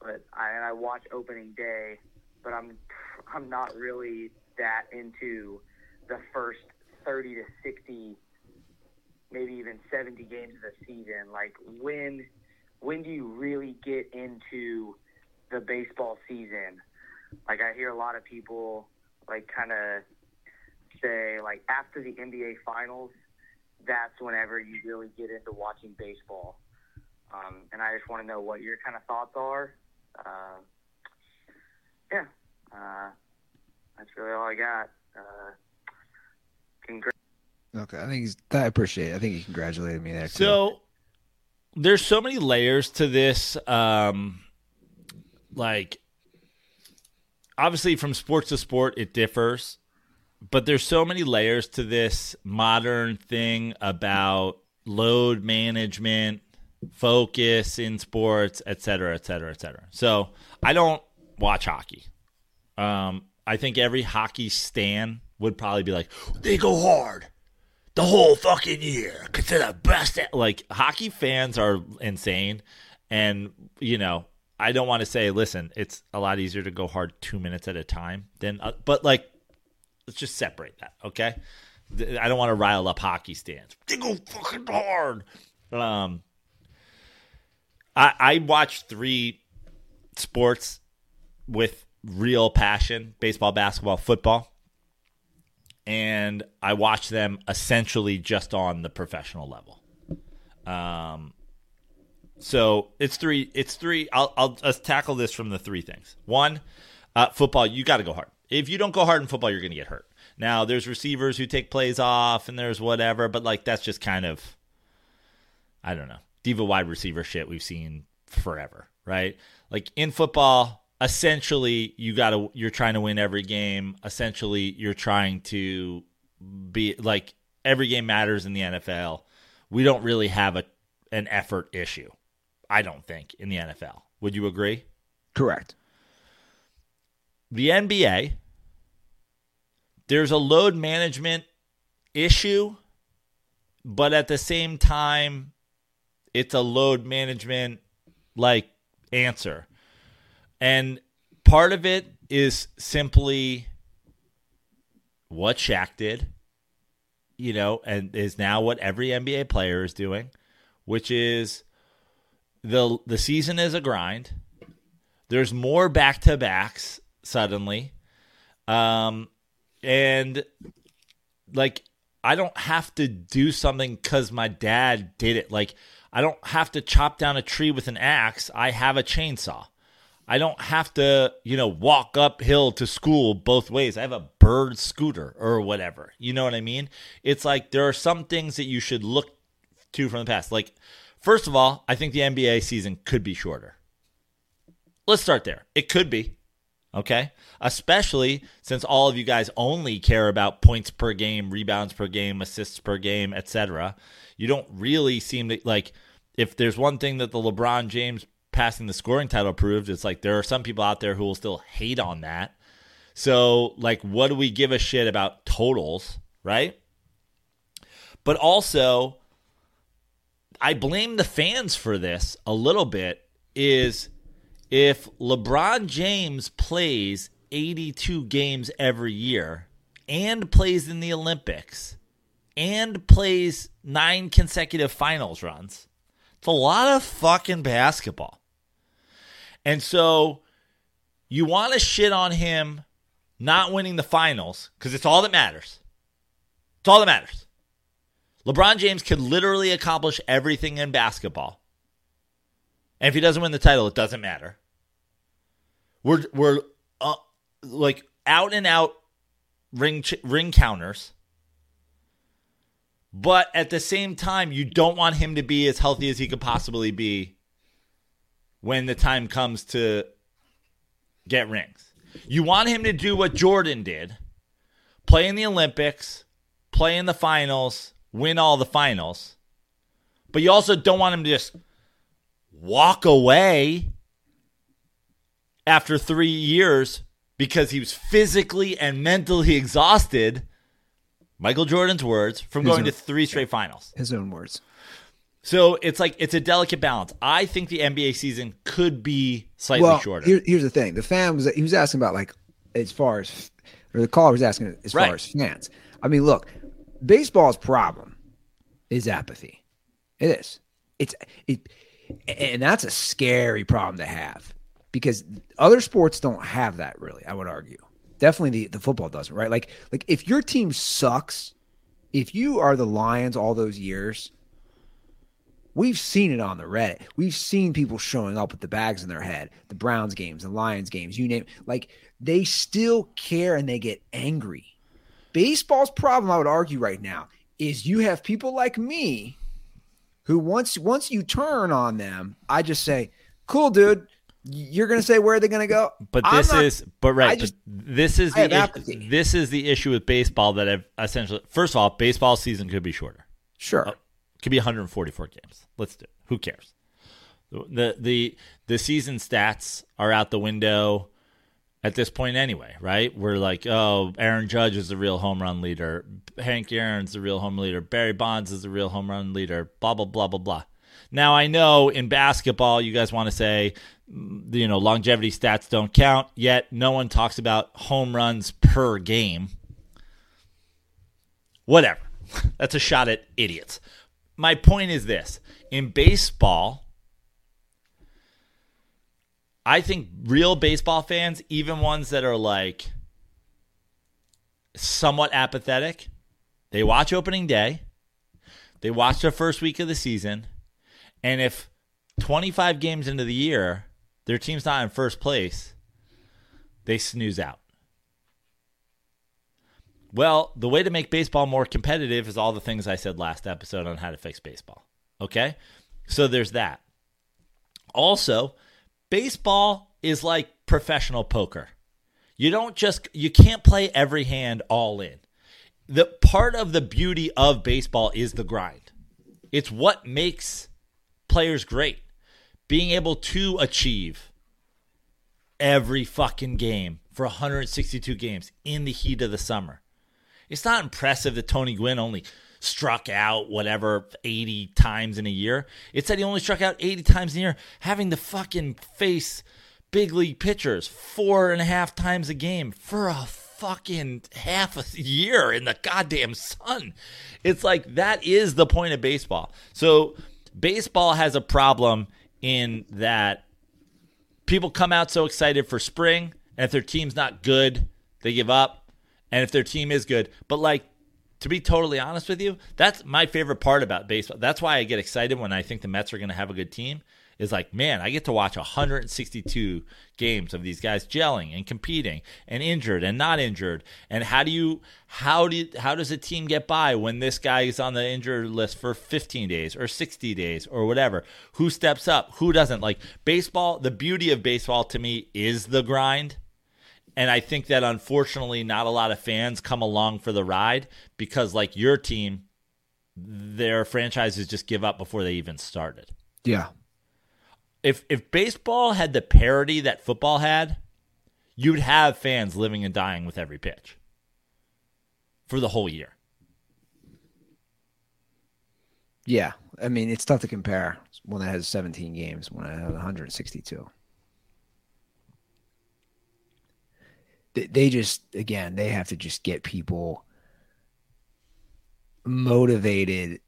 but I watch opening day, but I'm not really that into the first 30 to 60, maybe even 70 games of the season. Like, when do you really get into the baseball season? Like, I hear a lot of people like kind of say like after the NBA Finals, that's whenever you really get into watching baseball. And I just want to know what your kind of thoughts are. That's really all I got. Congrats. Okay, I appreciate it. I think he congratulated me there. So there's so many layers to this. Like, obviously from sport to sport, it differs. But there's so many layers to this modern thing about load management, focus in sports, et cetera, et cetera, et cetera. So I don't watch hockey. I think every hockey stan would probably be like, they go hard the whole fucking year. It's the best. Like, hockey fans are insane. And, you know, I don't want to say, listen, it's a lot easier to go hard 2 minutes at a time than, but like, let's just separate that, okay? I don't want to rile up hockey stands. They go fucking hard. I watch three sports with real passion, baseball, basketball, football, and I watch them essentially just on the professional level. So it's three. Let's tackle this from the three things. One, football, you got to go hard. If you don't go hard in football, you're going to get hurt. Now, there's receivers who take plays off and there's whatever, but like that's just kind of, I don't know, diva wide receiver shit we've seen forever, right? Like in football, essentially you're trying to win every game. Essentially, you're trying to be like every game matters in the NFL. We don't really have an effort issue, I don't think, in the NFL. Would you agree? Correct. The NBA, there's a load management issue, but at the same time, it's a load management like answer. And part of it is simply what Shaq did, you know, and is now what every NBA player is doing, which is the season is a grind. There's more back-to-backs suddenly. And like, I don't have to do something because my dad did it. Like, I don't have to chop down a tree with an axe. I have a chainsaw. I don't have to, you know, walk uphill to school both ways. I have a Bird scooter or whatever. You know what I mean? It's like, there are some things that you should look to from the past. Like, first of all, I think the NBA season could be shorter. Let's start there. It could be. Okay, especially since all of you guys only care about points per game, rebounds per game, assists per game, etc. You don't really seem to, like, if there's one thing that the LeBron James passing the scoring title proved, it's like there are some people out there who will still hate on that. So, like, what do we give a shit about totals, right? But also, I blame the fans for this a little bit, is if LeBron James plays 82 games every year and plays in the Olympics and plays 9 consecutive finals runs, it's a lot of fucking basketball. And so you want to shit on him not winning the finals because it's all that matters. It's all that matters. LeBron James could literally accomplish everything in basketball. And if he doesn't win the title, it doesn't matter. We're like out and out ring counters. But at the same time, you don't want him to be as healthy as he could possibly be when the time comes to get rings. You want him to do what Jordan did, play in the Olympics, play in the finals, win all the finals. But you also don't want him to just walk away after 3 years because he was physically and mentally exhausted. Michael Jordan's words, from going to three straight finals. His own words. So it's like, it's a delicate balance. I think the NBA season could be slightly shorter. Here's the thing. The fan was, he was asking about, like, as far as, or the caller was asking as far as fans. I mean, look, baseball's problem is apathy. It is. And that's a scary problem to have because other sports don't have that really, I would argue. Definitely the football doesn't, right? Like if your team sucks, if you are the Lions all those years, we've seen it on the Reddit. We've seen people showing up with the bags in their head, the Browns games, the Lions games, you name it. Like, they still care and they get angry. Baseball's problem, I would argue right now, is you have people like me who once you turn on them, I just say, cool, dude. You're going to say where they're going to go, this is the issue with baseball that I've essentially. First of all, baseball season could be shorter. Sure, could be 144 games. Let's do it. Who cares? The season stats are out the window at this point anyway, right? We're like, oh, Aaron Judge is the real home run leader. Hank Aaron's the real home run leader. Barry Bonds is the real home run leader. Blah blah blah blah blah. Now, I know in basketball, you guys want to say, you know, longevity stats don't count, yet no one talks about home runs per game. Whatever. That's a shot at idiots. My point is this. In baseball, I think real baseball fans, even ones that are like somewhat apathetic, they watch opening day, they watch the first week of the season. And if 25 games into the year, their team's not in first place, they snooze out. Well, the way to make baseball more competitive is all the things I said last episode on how to fix baseball. Okay? So there's that. Also, baseball is like professional poker. You can't play every hand all in. The part of the beauty of baseball is the grind. It's what makes players great, being able to achieve every fucking game for 162 games in the heat of the summer. It's not impressive that Tony Gwynn only struck out whatever 80 times in a year. It's that he only struck out 80 times in a year, having to fucking face big league pitchers 4.5 times a game for a fucking half a year in the goddamn sun. It's like, that is the point of baseball. So baseball has a problem in that people come out so excited for spring, and if their team's not good, they give up. And if their team is good, but like, to be totally honest with you, that's my favorite part about baseball. That's why I get excited when I think the Mets are going to have a good team. Is like, man, I get to watch 162 games of these guys gelling and competing and injured and not injured. And how does a team get by when this guy is on the injured list for 15 days or 60 days or whatever? Who steps up? Who doesn't? Like, baseball, the beauty of baseball to me is the grind. And I think that, unfortunately, not a lot of fans come along for the ride because, like your team, their franchises just give up before they even started. Yeah. If baseball had the parity that football had, you'd have fans living and dying with every pitch for the whole year. Yeah. I mean, it's tough to compare when it has 17 games, when it has 162. They just, again, they have to just get people motivated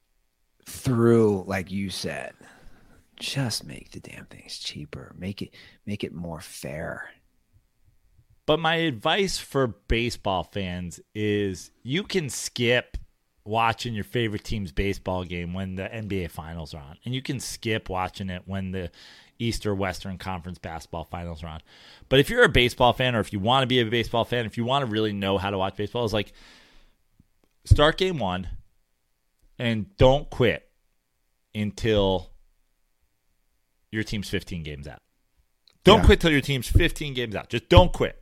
through, like you said. Just make the damn things cheaper. Make it more fair. But my advice for baseball fans is you can skip watching your favorite team's baseball game when the NBA finals are on. And you can skip watching it when the East or Western Conference basketball finals round. But if you're a baseball fan, or if you want to be a baseball fan, if you want to really know how to watch baseball, it's like start game one and don't quit until your team's 15 games out. Don't quit till your team's 15 games out. Just don't quit.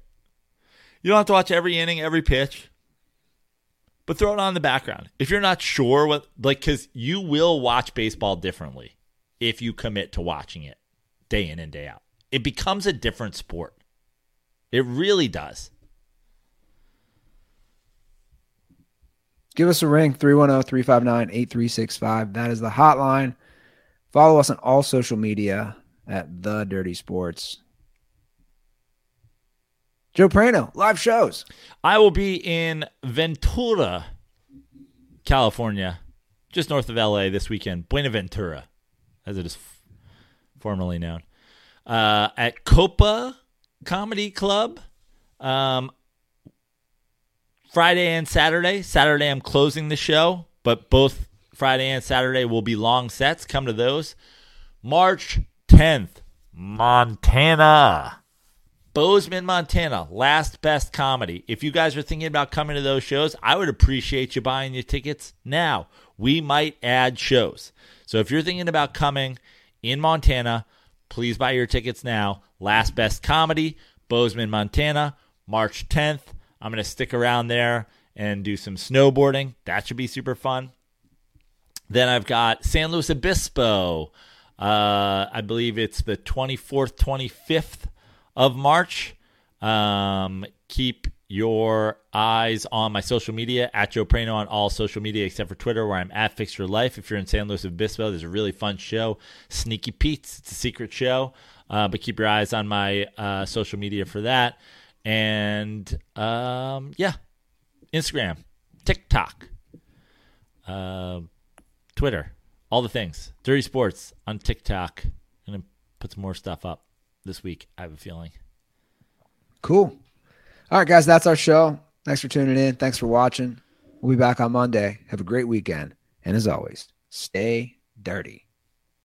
You don't have to watch every inning, every pitch, but throw it on the background. If you're not sure what, like, because you will watch baseball differently if you commit to watching it day in and day out. It becomes a different sport. It really does. Give us a ring, 310-359-8365. That is the hotline. Follow us on all social media at The Dirty Sports. Joe Prano, live shows. I will be in Ventura, California, just north of LA this weekend. Buenaventura, as it is formerly known. At Copa Comedy Club, Friday and Saturday. Saturday I'm closing the show, but both Friday and Saturday will be long sets. Come to those. March 10th, Montana. Bozeman, Montana, Last Best Comedy. If you guys are thinking about coming to those shows, I would appreciate you buying your tickets now. We might add shows. So if you're thinking about coming in Montana, please buy your tickets now. Last Best Comedy, Bozeman, Montana, March 10th. I'm going to stick around there and do some snowboarding. That should be super fun. Then I've got San Luis Obispo. I believe it's the 24th, 25th. Of March. Keep your eyes on my social media at Joe Prano on all social media except for Twitter, where I'm at Fix Your Life. If you're in San Luis Obispo, there's a really fun show, Sneaky Pete's. It's a secret show, but keep your eyes on my social media for that. And Instagram, TikTok, Twitter, all the things. Dirty Sports on TikTok. I'm gonna put some more stuff up this week, I have a feeling. Cool. All right, guys, that's our show. Thanks for tuning in. Thanks for watching. We'll be back on Monday. Have a great weekend. And as always, stay dirty.